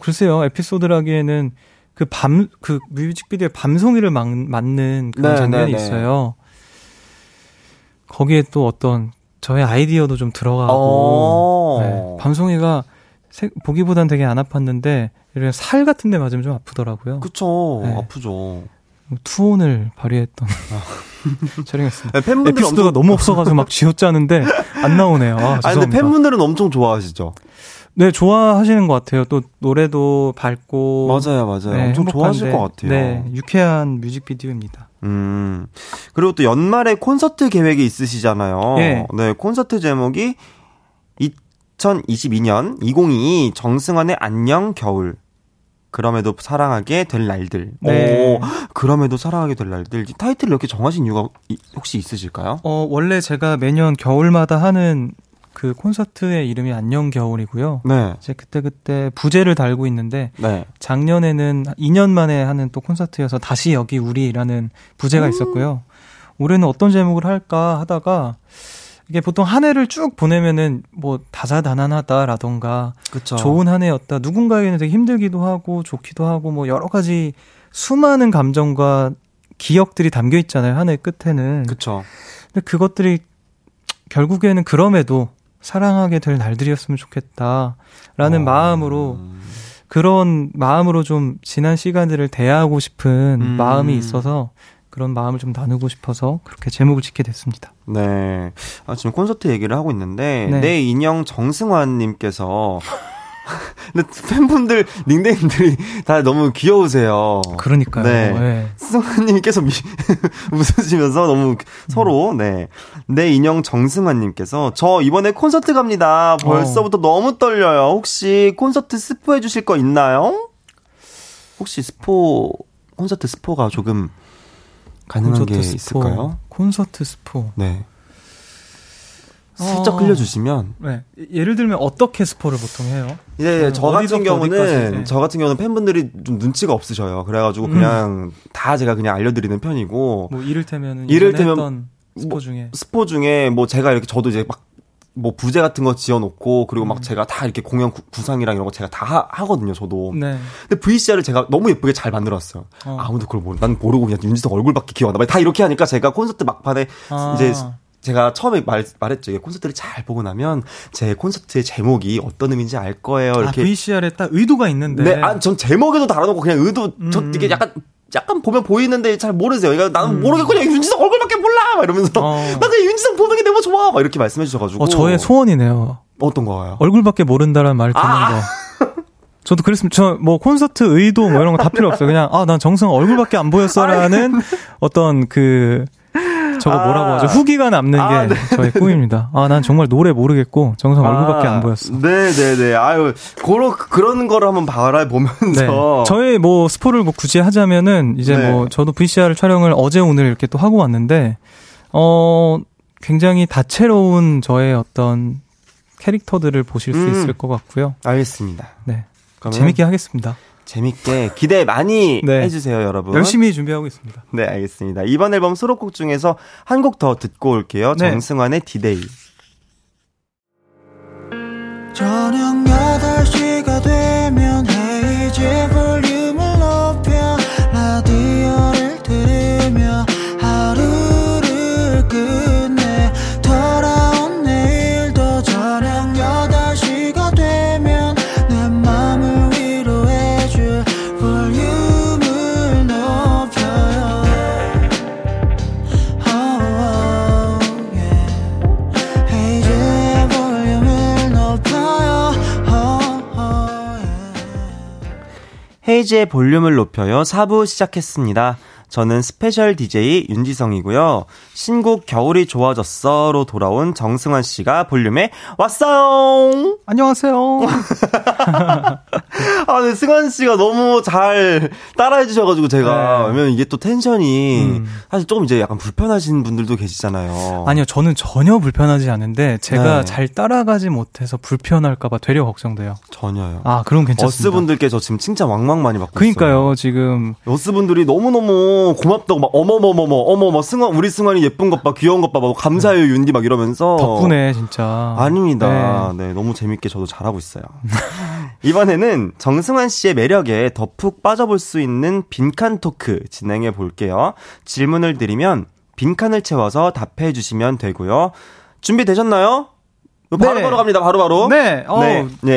글쎄요, 에피소드라기에는 그 뮤직비디오에 밤송이를 맞는 그런 장면이 있어요. 거기에 또 어떤 저의 아이디어도 좀 들어가고 밤송이가 보기보단 되게 안 아팠는데 이런 살 같은 데 맞으면 좀 아프더라고요. 그쵸. 네. 아프죠. 투혼을 발휘했던 촬영이었습니다. 팬분들 에피소드가 너무 없어가지고 막 쥐어짜는데 안 나오네요. 죄송합니다. 아니, 근데 팬분들은 엄청 좋아하시죠? 네, 좋아하시는 것 같아요. 또 노래도 밝고 맞아요. 네, 엄청 행복한데, 좋아하실 것 같아요. 네, 유쾌한 뮤직비디오입니다. 그리고 또 연말에 콘서트 계획이 있으시잖아요. 네, 콘서트 제목이 2022년 2022 정승환의 안녕 겨울, 그럼에도 사랑하게 될 날들. 그럼에도 사랑하게 될 날들. 타이틀을 이렇게 정하신 이유가 혹시 있으실까요? 원래 제가 매년 겨울마다 하는 그 콘서트의 이름이 안녕 겨울이고요. 이제 그때그때 부제를 달고 있는데 작년에는 2년 만에 하는 또 콘서트여서 다시 여기 우리라는 부제가 있었고요. 올해는 어떤 제목을 할까 하다가 이게 보통 한 해를 쭉 보내면은 뭐 다사다난하다라던가 좋은 한 해였다, 누군가에게는 되게 힘들기도 하고 좋기도 하고 뭐 여러 가지 수많은 감정과 기억들이 담겨 있잖아요, 한 해 끝에는. 근데 그것들이 결국에는 그럼에도 사랑하게 될 날들이었으면 좋겠다라는 마음으로, 그런 마음으로 좀 지난 시간들을 대하고 싶은 마음이 있어서 그런 마음을 좀 나누고 싶어서 그렇게 제목을 짓게 됐습니다. 네. 지금 콘서트 얘기를 하고 있는데 내 인형 정승환님께서 근데 팬분들 닉네임들이 다 너무 귀여우세요. 그러니까요. 승환님께서 웃으시면서 너무 서로 내 인형 정승환님께서 저 이번에 콘서트 갑니다. 벌써부터 너무 떨려요. 혹시 콘서트 스포해 주실 거 있나요? 혹시 콘서트 스포가 조금 가능한 게 있을까요? 콘서트 스포. 살짝 흘려주시면. 예를 들면 어떻게 스포를 보통 해요? 저 같은 경우는 팬분들이 좀 눈치가 없으셔요. 그래가지고 그냥 다 제가 그냥 알려드리는 편이고. 뭐 이를테면 했던 스포 중에 뭐 제가 이렇게 저도 이제 막 뭐 부제 같은 거 지어놓고 그리고 막 제가 다 이렇게 공연 구상이랑 이런 거 제가 다 하거든요, 저도. 근데 VCR을 제가 너무 예쁘게 잘 만들었어요. 아무도 그걸 모르고 그냥 윤지성 얼굴밖에 기억 안 나. 다 이렇게 하니까 제가 콘서트 막판에 이제 제가 처음에 말했죠. 콘서트를 잘 보고 나면 제 콘서트의 제목이 어떤 의미인지 알 거예요. 이렇게. 아, VCR에 딱 의도가 있는데. 네, 아, 전 제목에도 달아놓고 그냥 의도, 저 이게 약간 보면 보이는데 잘 모르세요. 그러니까 나는 모르겠고 그냥 윤지성 얼굴밖에 몰라! 막 이러면서. 나 그냥 윤지성 보는 게 너무 좋아! 막 이렇게 말씀해 주셔가지고. 저의 소원이네요. 어떤 거예요? 얼굴밖에 모른다라는 말 듣는 거. 저도 그랬으면, 저 콘서트 의도 뭐 이런 거 다 필요 없어요. 그냥, 아, 난 정승 얼굴밖에 안 보였어라는 어떤 저거 뭐라고 하죠? 후기가 남는 게 저의 꿈입니다. 아, 난 정말 노래 모르겠고 정상 얼굴밖에 안 보였어. 네네네. 아유, 그런 거를 한번 바라보면서. 네. 저의 스포를 굳이 하자면은 이제 네. 저도 VCR 촬영을 어제 오늘 이렇게 또 하고 왔는데 굉장히 다채로운 저의 어떤 캐릭터들을 보실 수 있을 것 같고요. 알겠습니다. 네. 재밌게 하겠습니다. 재밌게 기대 많이 네. 해주세요, 여러분. 열심히 준비하고 있습니다. 네, 알겠습니다. 이번 앨범 수록곡 중에서 한 곡 더 듣고 올게요. 네. 정승환의 디데이. 저녁 8시가 되면 헤이즈 볼륨을 높여 라디오를 들으며 하루를 끝내 돌아온 내일도 저녁 8시가 되면 내 맘을 볼륨을 높여요. Oh, yeah. 헤이즈의 볼륨을 높여요. Oh, yeah. 헤이즈의 볼륨을 높여요. 4부 시작했습니다. 저는 스페셜 DJ 윤지성이고요. 신곡 겨울이 좋아졌어로 돌아온 정승환 씨가 볼륨에 왔어요. 안녕하세요. 아, 네, 승환 씨가 너무 잘 따라해 주셔가지고 제가 왜냐면 이게 또 텐션이 사실 조금 이제 약간 불편하신 분들도 계시잖아요. 아니요, 저는 전혀 불편하지 않은데 제가 잘 따라가지 못해서 불편할까봐 되려 걱정돼요. 전혀요. 아, 그럼 괜찮습니다. 어스 분들께 저 지금 칭찬 왕왕 많이 받고 그러니까요, 있어요. 지금 어스 분들이 너무너무 고맙다고 막 어머머머 승환 우리 승환이 예쁜 것 봐 귀여운 것 봐 막 감사해요 윤디 막 이러면서 덕분에 진짜 아닙니다. 네, 너무 재밌게 저도 잘하고 있어요. 이번에는 정승환 씨의 매력에 더 푹 빠져볼 수 있는 빈칸 토크 진행해 볼게요. 질문을 드리면 빈칸을 채워서 답해 주시면 되고요. 준비되셨나요? 바로 갑니다. 바로 네,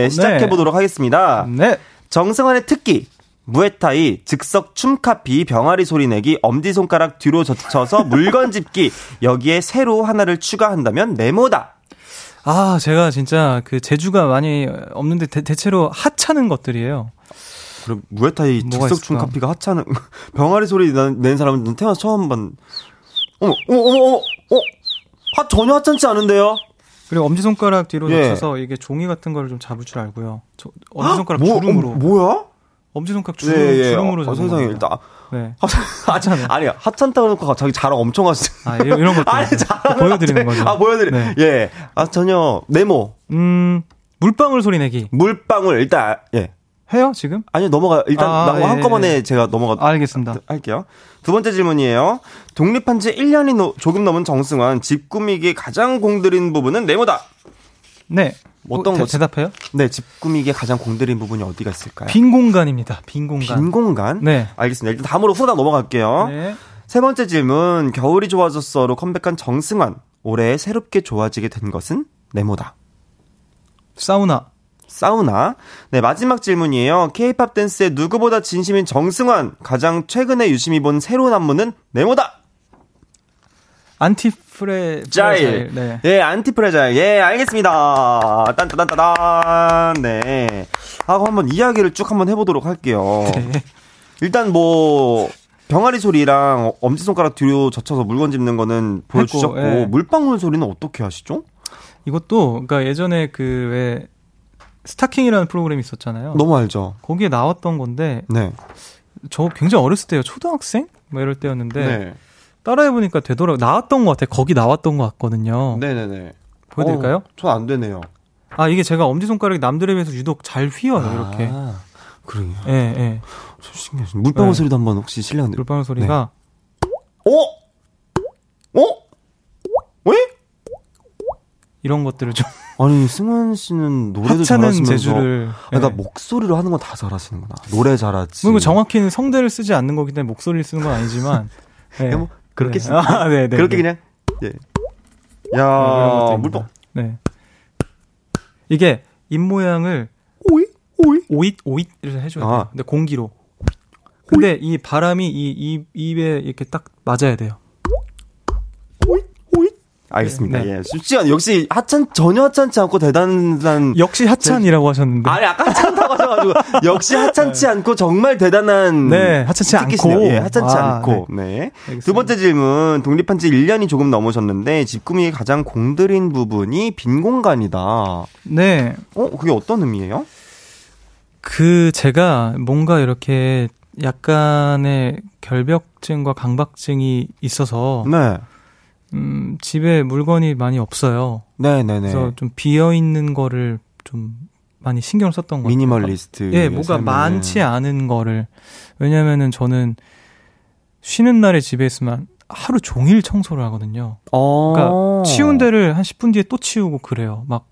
시작해 보도록 하겠습니다. 네, 정승환의 특기. 무에타이, 즉석 춤카피, 병아리 소리내기, 엄지손가락 뒤로 젖혀서 물건 집기, 여기에 새로 하나를 추가한다면 네모다. 아, 제가 진짜 재주가 많이 없는데 대체로 하찮은 것들이에요. 그럼 무에타이, 즉석 춤카피가 하찮은, 병아리 소리 낸 사람은 태어나서 처음 본, 전혀 하찮지 않은데요? 그리고 엄지손가락 뒤로 젖혀서 이게 종이 같은 거를 좀 잡을 줄 알고요. 엄지손가락 주름으로. 뭐야? 엄지손가락 주름으로 잡는 세상에 일단 아니야 하찮다고 해놓고 자기 자랑 엄청 하시 이런 것들 아니, 보여드리는 거죠. 예, 아 전혀 네모 물방울 소리내기 물방울 일단 해요 지금? 아니요 넘어가 일단 한꺼번에 제가 넘어가 알겠습니다 할게요. 두 번째 질문이에요. 독립한 지 1년이 조금 넘은 정승환 집 꾸미기에 가장 공들인 부분은 네모다. 네. 어떤 거 대답해요? 네, 집 꾸미기에 가장 공들인 부분이 어디가 있을까요? 빈 공간입니다. 빈 공간? 네. 알겠습니다. 일단 다음으로 후다 넘어갈게요. 네. 세 번째 질문. 겨울이 좋아졌어로 컴백한 정승환. 올해 새롭게 좋아지게 된 것은 네모다. 사우나. 네, 마지막 질문이에요. K-팝 댄스에 누구보다 진심인 정승환. 가장 최근에 유심히 본 새로운 안무는 네모다. 안티프레자일. 네. 예, 안티프레자일. 예, 알겠습니다. 딴따단따단. 네. 하고 한번 이야기를 쭉 한번 해보도록 할게요. 네. 일단 병아리 소리랑 엄지손가락 뒤로 젖혀서 물건 짚는 거는 보여주셨고, 물방울 소리는 어떻게 하시죠? 이것도, 그러니까 예전에 스타킹이라는 프로그램이 있었잖아요. 너무 알죠. 거기에 나왔던 건데, 네. 저 굉장히 어렸을 때요. 초등학생? 이럴 때였는데, 네. 따라해보니까 나왔던 것 같아요. 거기 나왔던 것 같거든요. 네네네. 보여드릴까요? 전 안 되네요. 아, 이게 제가 엄지손가락이 남들에 비해서 유독 잘 휘어요, 이렇게. 아, 그러게요. 예. 신기하죠. 물방울 소리도 한번 혹시 실례한데. 물방울 소리가. 네. 왜? 이런 것들을 좀. 아니, 승환 씨는 노래도 잘하시면서 재주를. 그러니까 목소리로 하는 건 다 잘하시는구나. 노래 잘하지. 그리고 정확히는 성대를 쓰지 않는 거기 때문에 목소리를 쓰는 건 아니지만. 네. 그렇게 그냥 야, 물병. 네. 이게 입 모양을 오잇 오잇 오잇 오잇 이렇게 해줘야 돼요. 근데 공기로. 근데 이 바람이 이 입에 이렇게 딱 맞아야 돼요. 오잇 오잇. 알겠습니다. 네. 예. 쉽지 않. 역시 하찮 전혀 하찮지 않고 대단한. 역시 하찮이라고 하셨는데. 아니 아까 하찮다고 하셔가지고 역시 하찮지 않고 정말 대단한. 네. 하찮지 않고. 예, 하찮지 않고. 네. 네. 두 번째 질문. 독립한 지 1년이 조금 넘으셨는데 집꾸미의 가장 공들인 부분이 빈 공간이다. 네. 그게 어떤 의미예요? 제가 뭔가 이렇게 약간의 결벽증과 강박증이 있어서. 네. 집에 물건이 많이 없어요. 네네네. 그래서 좀 비어있는 거를 좀 많이 신경을 썼던 것 같아요. 미니멀리스트. 예, 뭐가 많지 않은 거를. 왜냐면은 저는 쉬는 날에 집에 있으면 하루 종일 청소를 하거든요. 그러니까 치운 데를 한 10분 뒤에 또 치우고 그래요. 막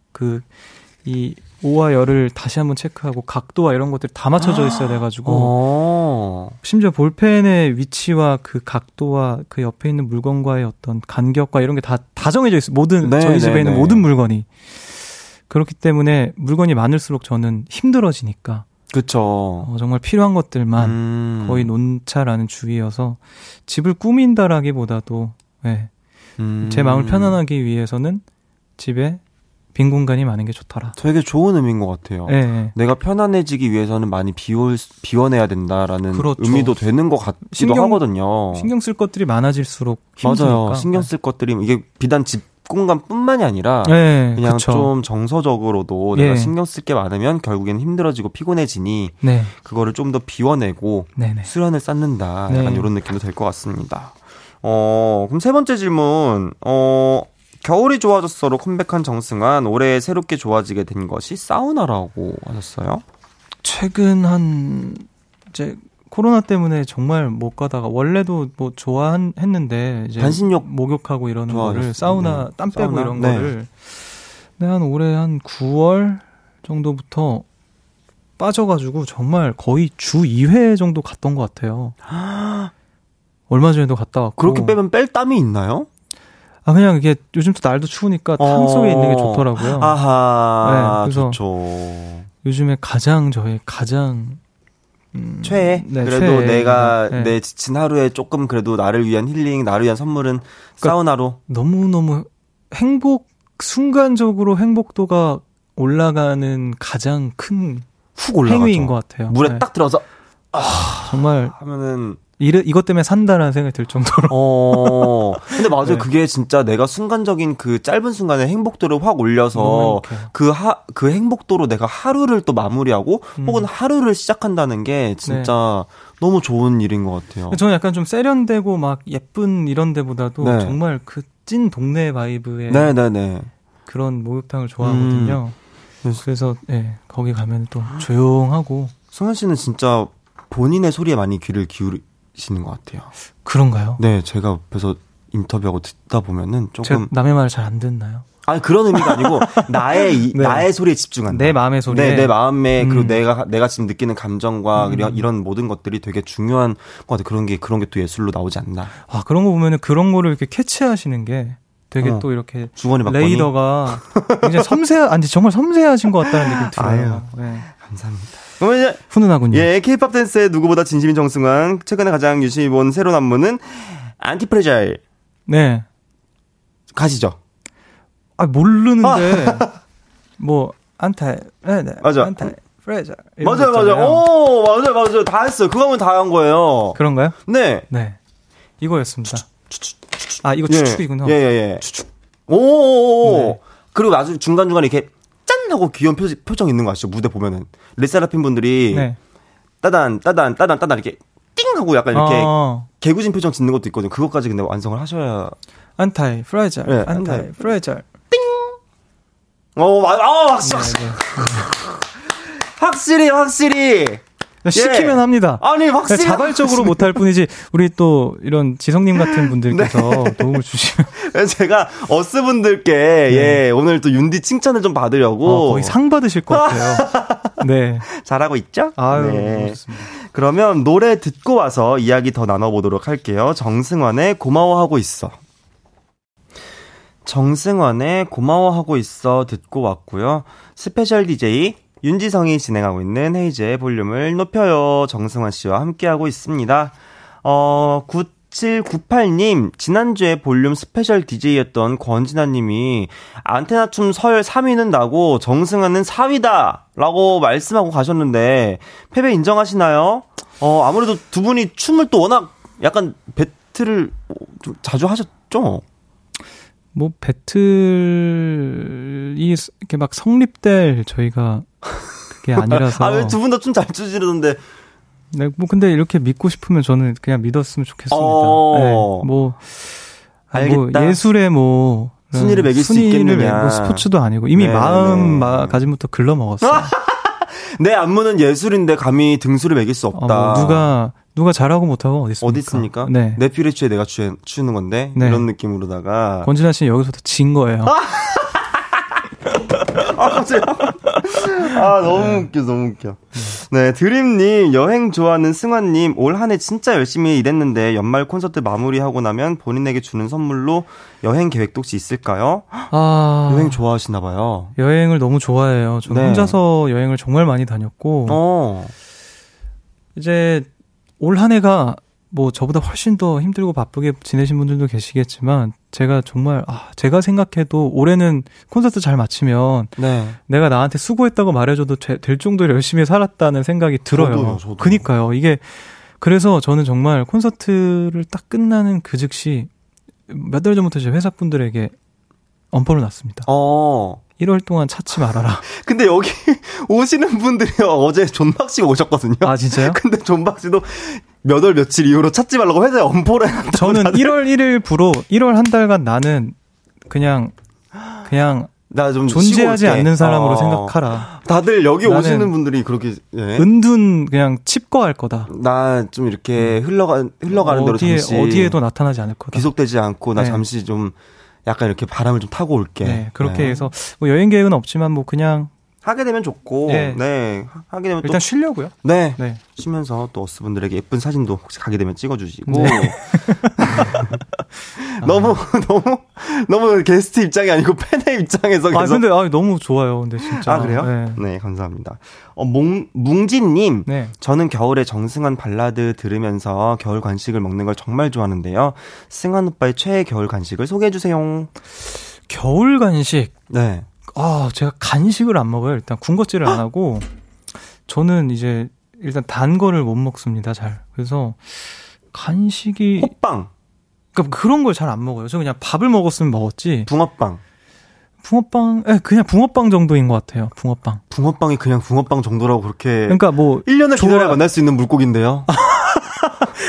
이 오와 열을 다시 한번 체크하고 각도와 이런 것들이 다 맞춰져 있어야 돼가지고 심지어 볼펜의 위치와 그 각도와 그 옆에 있는 물건과의 어떤 간격과 이런 게 다 정해져 있어요. 모든 네, 저희 네, 집에 네. 있는 모든 물건이. 그렇기 때문에 물건이 많을수록 저는 힘들어지니까. 그렇죠. 정말 필요한 것들만 거의 논차라는 주의여서 집을 꾸민다라기보다도 네. 제 마음을 편안하기 위해서는 집에 빈 공간이 많은 게 좋더라. 되게 좋은 의미인 것 같아요. 네. 내가 편안해지기 위해서는 많이 비워내야 된다라는 그렇죠. 의미도 되는 것 같기도 하거든요. 신경 쓸 것들이 많아질수록 힘드니까. 맞아요. 신경 쓸 것들이 이게 비단 집 공간뿐만이 아니라 네, 그냥 그쵸. 좀 정서적으로도 네. 내가 신경 쓸 게 많으면 결국엔 힘들어지고 피곤해지니 네. 그거를 좀 더 비워내고 네네. 수련을 쌓는다. 약간 네. 이런 느낌도 될 것 같습니다. 그럼 세 번째 질문. 겨울이 좋아졌어로 컴백한 정승환, 올해 새롭게 좋아지게 된 것이 사우나라고 하셨어요? 최근 이제 코로나 때문에 정말 못 가다가, 원래도 뭐 좋아했는데, 이제. 반신욕. 목욕하고 이러는 거를, 사우나, 네. 땀 빼고 사우나? 이런 네. 거를. 근데 올해 9월 정도부터 빠져가지고, 정말 거의 주 2회 정도 갔던 것 같아요. 얼마 전에도 갔다 왔고. 그렇게 빼면 뺄 땀이 있나요? 그냥 이게 요즘 또 날도 추우니까 탕 속에 있는 게 좋더라고요. 아하. 네, 그래서 좋죠. 요즘에 저의 가장 최애? 네, 그래도 최애. 내가 네. 내 지친 하루에 조금 그래도 나를 위한 힐링, 나를 위한 선물은 그러니까 사우나로. 너무너무 순간적으로 행복도가 올라가는 가장 큰 행위인 것 같아요. 물에 네. 딱 들어서 정말 하면은 이것 때문에 산다라는 생각이 들 정도로. 근데 맞아요. 네. 그게 진짜 내가 순간적인 그 짧은 순간에 행복도를 확 올려서 그 행복도로 내가 하루를 또 마무리하고 혹은 하루를 시작한다는 게 진짜 네. 너무 좋은 일인 것 같아요. 저는 약간 좀 세련되고 막 예쁜 이런 데보다도 네. 정말 그 찐 동네 바이브의 네. 그런 목욕탕을 좋아하거든요. 그래서 네, 거기 가면 또 조용하고. 성현 씨는 진짜 본인의 소리에 많이 귀를 기울이시는 것 같아요. 그런가요? 네, 제가 옆에서 인터뷰하고 듣다 보면은 조금 제가 남의 말을 잘 안 듣나요? 아니 그런 의미가 아니고 네. 나의 소리에 집중한다. 내 마음의 소리에. 네, 내 마음에 그리고 내가 지금 느끼는 감정과 이런 모든 것들이 되게 중요한 것 같아요. 그런 게 또 예술로 나오지 않나. 그런 거 보면은 그런 거를 이렇게 캐치하시는 게 되게 또 이렇게 레이더가 굉장히 정말 섬세하신 것 같다는 느낌이 들어요. 네. 감사합니다. 그러면 이제 훈훈하군요. 예, K-POP 댄스에 누구보다 진심인 정승환. 최근에 가장 유심히 본 새로운 안무는 안티프레자일. 네. 가시죠. 모르는데. 뭐 안티프레자일. 맞아요. 오, 맞아요. 다 했어요. 그거 하면 다 한 거예요. 그런가요? 네. 이거였습니다. 이거 추축이구나. 예. 추축. 오. 네. 그리고 나중에 중간에 이렇게 짠! 하고 귀여운 표정 있는 거 아시죠? 무대 보면은. 르세라핌 분들이, 네. 따단, 이렇게, 띵! 하고 약간 이렇게, 개구진 표정 짓는 것도 있거든요. 그것까지 근데 완성을 하셔야. 안타이, 프레절. 띵! 확실히! 시키면 예. 합니다. 확실히 자발적으로 못할 뿐이지 우리 또 이런 지성님 같은 분들께서 네. 도움을 주시면 제가 어스분들께 네. 예, 오늘 또 윤디 칭찬을 좀 받으려고 거의 상 받으실 것 같아요. 네, 잘하고 있죠? 아유, 네. 그러면 노래 듣고 와서 이야기 더 나눠보도록 할게요. 정승환의 고마워하고 있어. 정승환의 고마워하고 있어 듣고 왔고요. 스페셜 DJ 윤지성이 진행하고 있는 헤이즈의 볼륨을 높여요. 정승환 씨와 함께하고 있습니다. 9798님, 지난주에 볼륨 스페셜 DJ였던 권진아 님이 안테나춤 서열 3위는 나고 정승환은 4위다! 라고 말씀하고 가셨는데 패배 인정하시나요? 아무래도 두 분이 춤을 또 워낙 약간 배틀을 좀 자주 하셨죠? 뭐 배틀이 이렇게 막 성립될 저희가 그게 아니라서. 아, 왜 두 분 다 춤 잘 추시는데? 네, 뭐 근데 이렇게 믿고 싶으면 저는 그냥 믿었으면 좋겠습니다. 네, 뭐 알겠다. 뭐 예술에 뭐 순위를 매길 수 있겠느냐? 뭐 스포츠도 아니고 이미 네, 마음가짐부터 글러 먹었어요. 내 안무는 예술인데 감히 등수를 매길 수 없다. 뭐 누가 잘하고 못하고 어디 있습니까? 네. 내 피레치에 내가 추는 건데 네. 이런 느낌으로다가 권진아 씨는 여기서부터 진 거예요. 아 너무 네. 웃겨 너무 웃겨. 네 드림님 여행 좋아하는 승환님 올 한해 진짜 열심히 일했는데 연말 콘서트 마무리하고 나면 본인에게 주는 선물로 여행 계획도 혹시 있을까요? 아 여행 좋아하시나 봐요. 여행을 너무 좋아해요. 저 네. 혼자서 여행을 정말 많이 다녔고 이제 올 한 해가 뭐 저보다 훨씬 더 힘들고 바쁘게 지내신 분들도 계시겠지만 제가 정말 제가 생각해도 올해는 콘서트 잘 마치면 네. 내가 나한테 수고했다고 말해줘도 될 정도로 열심히 살았다는 생각이 들어요. 저도요. 그러니까요. 이게 그래서 저는 정말 콘서트를 딱 끝나는 그 즉시 몇 달 전부터 제 회사분들에게 엄포를 놨습니다. 1월 동안 찾지 말아라. 근데 여기 오시는 분들이 어제 존박 씨가 오셨거든요. 아 진짜요? 근데 존박 씨도 몇 월 며칠 이후로 찾지 말라고 회사에 엄포를 해놨다고. 저는 다들. 1월 1일부로 1월 한 달간 나는 그냥 나 좀 존재하지 않는 사람으로 생각하라. 다들 여기 오시는 분들이 그렇게 예. 은둔 그냥 칩거할 거다. 나 좀 이렇게 흘러가는 대로 잠시 어디에도 나타나지 않을 거다. 귀속되지 않고 나 네. 잠시 좀. 약간 이렇게 바람을 좀 타고 올게. 네, 그렇게 네. 해서 뭐 여행 계획은 없지만 뭐 그냥 하게 되면 좋고, 네, 네. 하게 되면 일단 또 쉬려고요. 네, 네. 쉬면서 또 어스분들에게 예쁜 사진도 혹시 가게 되면 찍어주시고. 네. 너무 게스트 입장이 아니고 팬의 입장에서 계속. 근데 너무 좋아요, 근데 진짜. 아 그래요? 네, 네 감사합니다. 뭉진님, 네. 저는 겨울에 정승환 발라드 들으면서 겨울 간식을 먹는 걸 정말 좋아하는데요. 승환 오빠의 최애 겨울 간식을 소개해 주세요. 겨울 간식. 네. 제가 간식을 안 먹어요. 일단 군것질을 안 하고 저는 이제 일단 단 거를 못 먹습니다. 잘. 그래서 간식이 호빵. 그러니까 그런 걸 잘 안 먹어요. 저 그냥 밥을 먹었으면 먹었지. 붕어빵, 예, 그냥 붕어빵 정도인 것 같아요. 붕어빵이 그냥 붕어빵 정도라고 그렇게. 그러니까 뭐 1년을 기다려 만날 수 있는 물고기인데요.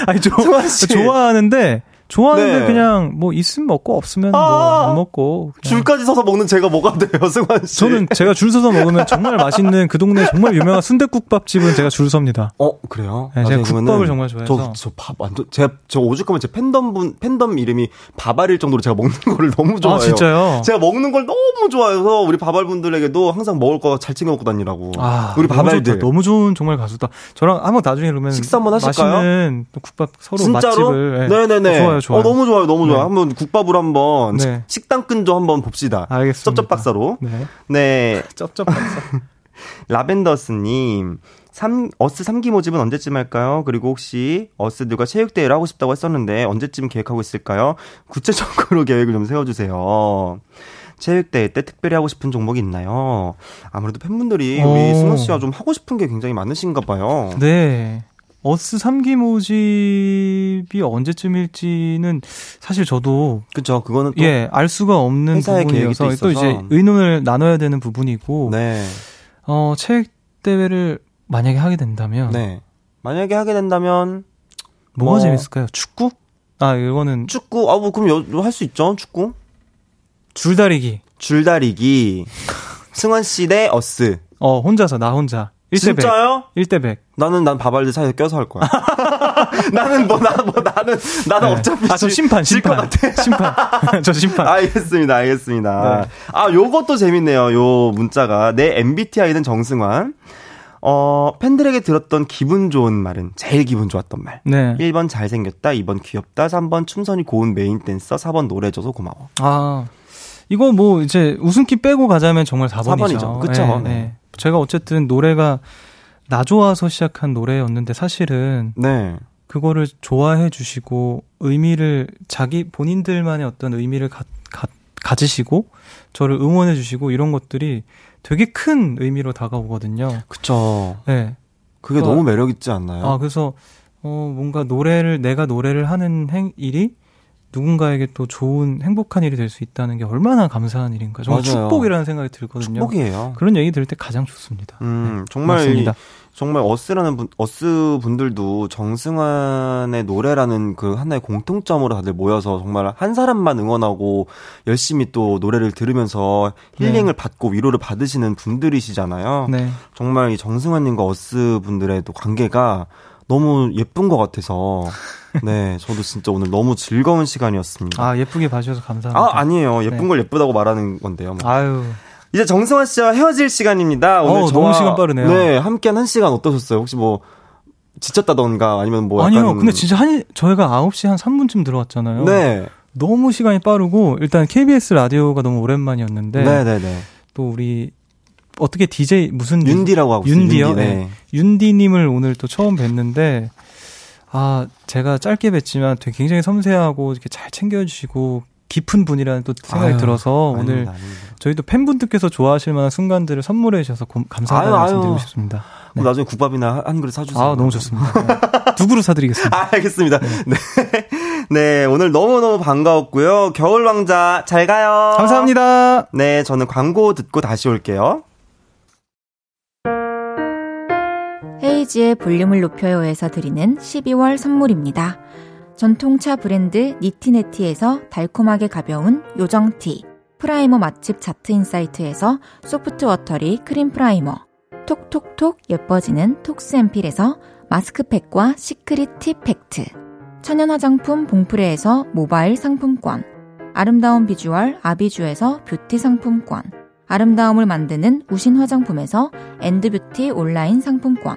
아니 좋아하는데 네. 그냥 뭐 있으면 먹고 없으면 뭐 안 먹고 그냥. 줄까지 서서 먹는 제가 뭐가 돼요, 승환 씨? 저는 제가 줄 서서 먹으면 정말 맛있는 그 동네 정말 유명한 순댓국밥집은 제가 줄 섭니다. 그래요? 네, 제가 국밥을 정말 좋아해서 저 오죽하면 제 팬덤 이름이 바발일 정도로 제가 먹는 거를 너무 좋아해요. 아 진짜요? 제가 먹는 걸 너무 좋아해서 우리 바발분들에게도 항상 먹을 거 잘 챙겨 먹고 다니라고. 우리 바발들 너무 좋은 정말 가수다. 저랑 한번 나중에 그러면 식사 한번 하실까요? 맛있는 국밥 서로 진짜로? 맛집을. 네네네. 좋아요. 좋아요. 너무 좋아요. 네. 한번 국밥으로 한번 네. 식당 끈도 한번 봅시다. 알겠습니다. 쩝쩝박사로. 네. 네. 쩝쩝박사. 라벤더스님, 어스 3기 모집은 언제쯤 할까요? 그리고 혹시 어스들과 체육대회를 하고 싶다고 했었는데 언제쯤 계획하고 있을까요? 구체적으로 계획을 좀 세워주세요. 체육대회 때 특별히 하고 싶은 종목이 있나요? 아무래도 팬분들이 우리 승호 씨와 좀 하고 싶은 게 굉장히 많으신가 봐요. 네. 어스 3기 모집이 언제쯤일지는 사실 저도 그쵸 그거는 또 예, 알 수가 없는 회사의 부분이어서 계획이 또 이제 의논을 나눠야 되는 부분이고 네. 체육 대회를 만약에 하게 된다면 네. 만약에 하게 된다면 뭐가 재밌을까요? 축구? 이거는 축구. 뭐 그럼 할 수 있죠. 축구. 줄다리기. 승환 씨 대 어스. 혼자서 나 혼자. 1대100. 진짜요? 1대100. 난 바발들 사이에 껴서 할 거야. 나는 네. 어차피 저 심판. 질 것 같아. 저 심판. 알겠습니다. 네. 요것도 재밌네요. 요 문자가. 내 MBTI는 정승환. 팬들에게 들었던 기분 좋은 말은 제일 기분 좋았던 말. 네. 1번 잘생겼다, 2번 귀엽다, 3번 춤선이 고운 메인 댄서, 4번 노래줘서 고마워. 이거 뭐 이제 우승키 빼고 가자면 정말 4번이죠. 그렇죠. 네, 네. 제가 어쨌든 노래가 나 좋아서 시작한 노래였는데 사실은 네. 그거를 좋아해 주시고 의미를 자기 본인들만의 어떤 의미를 가지시고 저를 응원해 주시고 이런 것들이 되게 큰 의미로 다가오거든요. 그렇죠. 네. 그게 너무 매력 있지 않나요? 아, 그래서 뭔가 내가 노래를 하는 일이 누군가에게 또 좋은 행복한 일이 될 수 있다는 게 얼마나 감사한 일인가. 정말 맞아요. 축복이라는 생각이 들거든요. 축복이에요. 그런 얘기 들을 때 가장 좋습니다. 네, 정말 어스 분들도 정승환의 노래라는 그 하나의 공통점으로 다들 모여서 정말 한 사람만 응원하고 열심히 또 노래를 들으면서 힐링을 네. 받고 위로를 받으시는 분들이시잖아요. 네. 정말 이 정승환님과 어스 분들의 또 관계가 너무 예쁜 것 같아서 네 저도 진짜 오늘 너무 즐거운 시간이었습니다. 아 예쁘게 봐주셔서 감사합니다. 아 아니에요 예쁜 네. 걸 예쁘다고 말하는 건데요. 뭐. 아유 이제 정승환 씨와 헤어질 시간입니다. 오늘 너무 시간 빠르네요. 네 함께한 한 시간 어떠셨어요? 혹시 뭐 지쳤다던가 아니면 뭐 약간 아니요 근데 진짜 저희가 9시 한 3분쯤 들어왔잖아요. 네 너무 시간이 빠르고 일단 KBS 라디오가 너무 오랜만이었는데 네네네 또 우리 어떻게 DJ 무슨 윤디라고 하고 있어요. 윤디요? 윤디, 네. 네. 윤디님을 오늘 또 처음 뵀는데 아 제가 짧게 뵀지만 되게 굉장히 섬세하고 이렇게 잘 챙겨주시고 깊은 분이라는 또 생각이 들어서 오늘 아닙니다. 저희도 팬분들께서 좋아하실 만한 순간들을 선물해 주셔서 감사하다는 말씀드리고 싶습니다. 네. 나중에 국밥이나 한 그릇 사주세요. 아 너무 좋습니다. 2그릇 사드리겠습니다. 아, 알겠습니다. 네. 네, 오늘 너무너무 반가웠고요. 겨울왕자 잘 가요. 감사합니다. 네, 저는 광고 듣고 다시 올게요. 헤이지의 볼륨을 높여요에서 드리는 12월 선물입니다. 전통차 브랜드 니티네티에서 달콤하게 가벼운 요정티, 프라이머 맛집 자트인사이트에서 소프트워터리 크림 프라이머, 톡톡톡 예뻐지는 톡스앰필에서 마스크팩과 시크릿 티 팩트, 천연화장품 봉프레에서 모바일 상품권, 아름다운 비주얼 아비주에서 뷰티 상품권, 아름다움을 만드는 우신 화장품에서 엔드뷰티 온라인 상품권,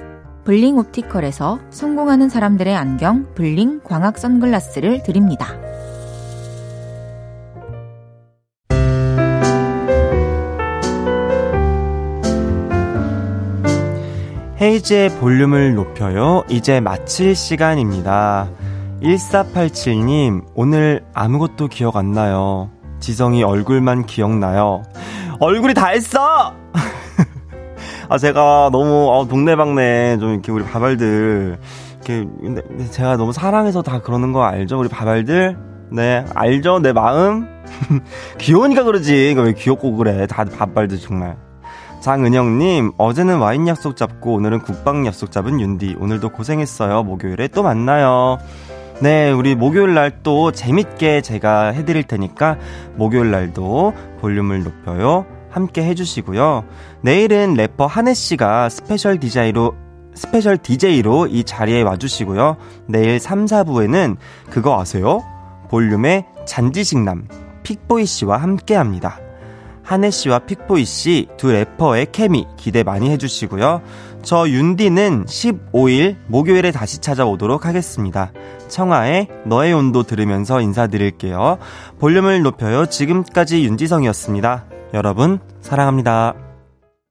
블링 옵티컬에서 성공하는 사람들의 안경 블링 광학 선글라스를 드립니다. 헤이즈의 볼륨을 높여요. 이제 마칠 시간입니다. 1487님, 오늘 아무것도 기억 안 나요. 지성이 얼굴만 기억나요. 얼굴이 다 했어! 아, 제가 너무, 동네방네, 좀 이렇게 우리 바발들, 이렇게, 제가 너무 사랑해서 다 그러는 거 알죠? 우리 바발들? 네, 알죠? 내 마음? 귀여우니까 그러지. 왜 귀엽고 그래. 다 바발들, 정말. 장은영님, 어제는 와인 약속 잡고, 오늘은 국밥 약속 잡은 윤디. 오늘도 고생했어요. 목요일에 또 만나요. 네, 우리 목요일날 또 재밌게 제가 해드릴 테니까 목요일날도 볼륨을 높여요. 함께 해주시고요. 내일은 래퍼 하네씨가 스페셜 DJ로 이 자리에 와주시고요. 내일 3, 4부에는 그거 아세요? 볼륨의 잔지식남 픽보이씨와 함께합니다. 하네씨와 픽보이씨 두 래퍼의 케미 기대 많이 해주시고요. 저 윤디는 15일 목요일에 다시 찾아오도록 하겠습니다. 청하의 너의 온도 들으면서 인사드릴게요. 볼륨을 높여요. 지금까지 윤지성이었습니다. 여러분 사랑합니다.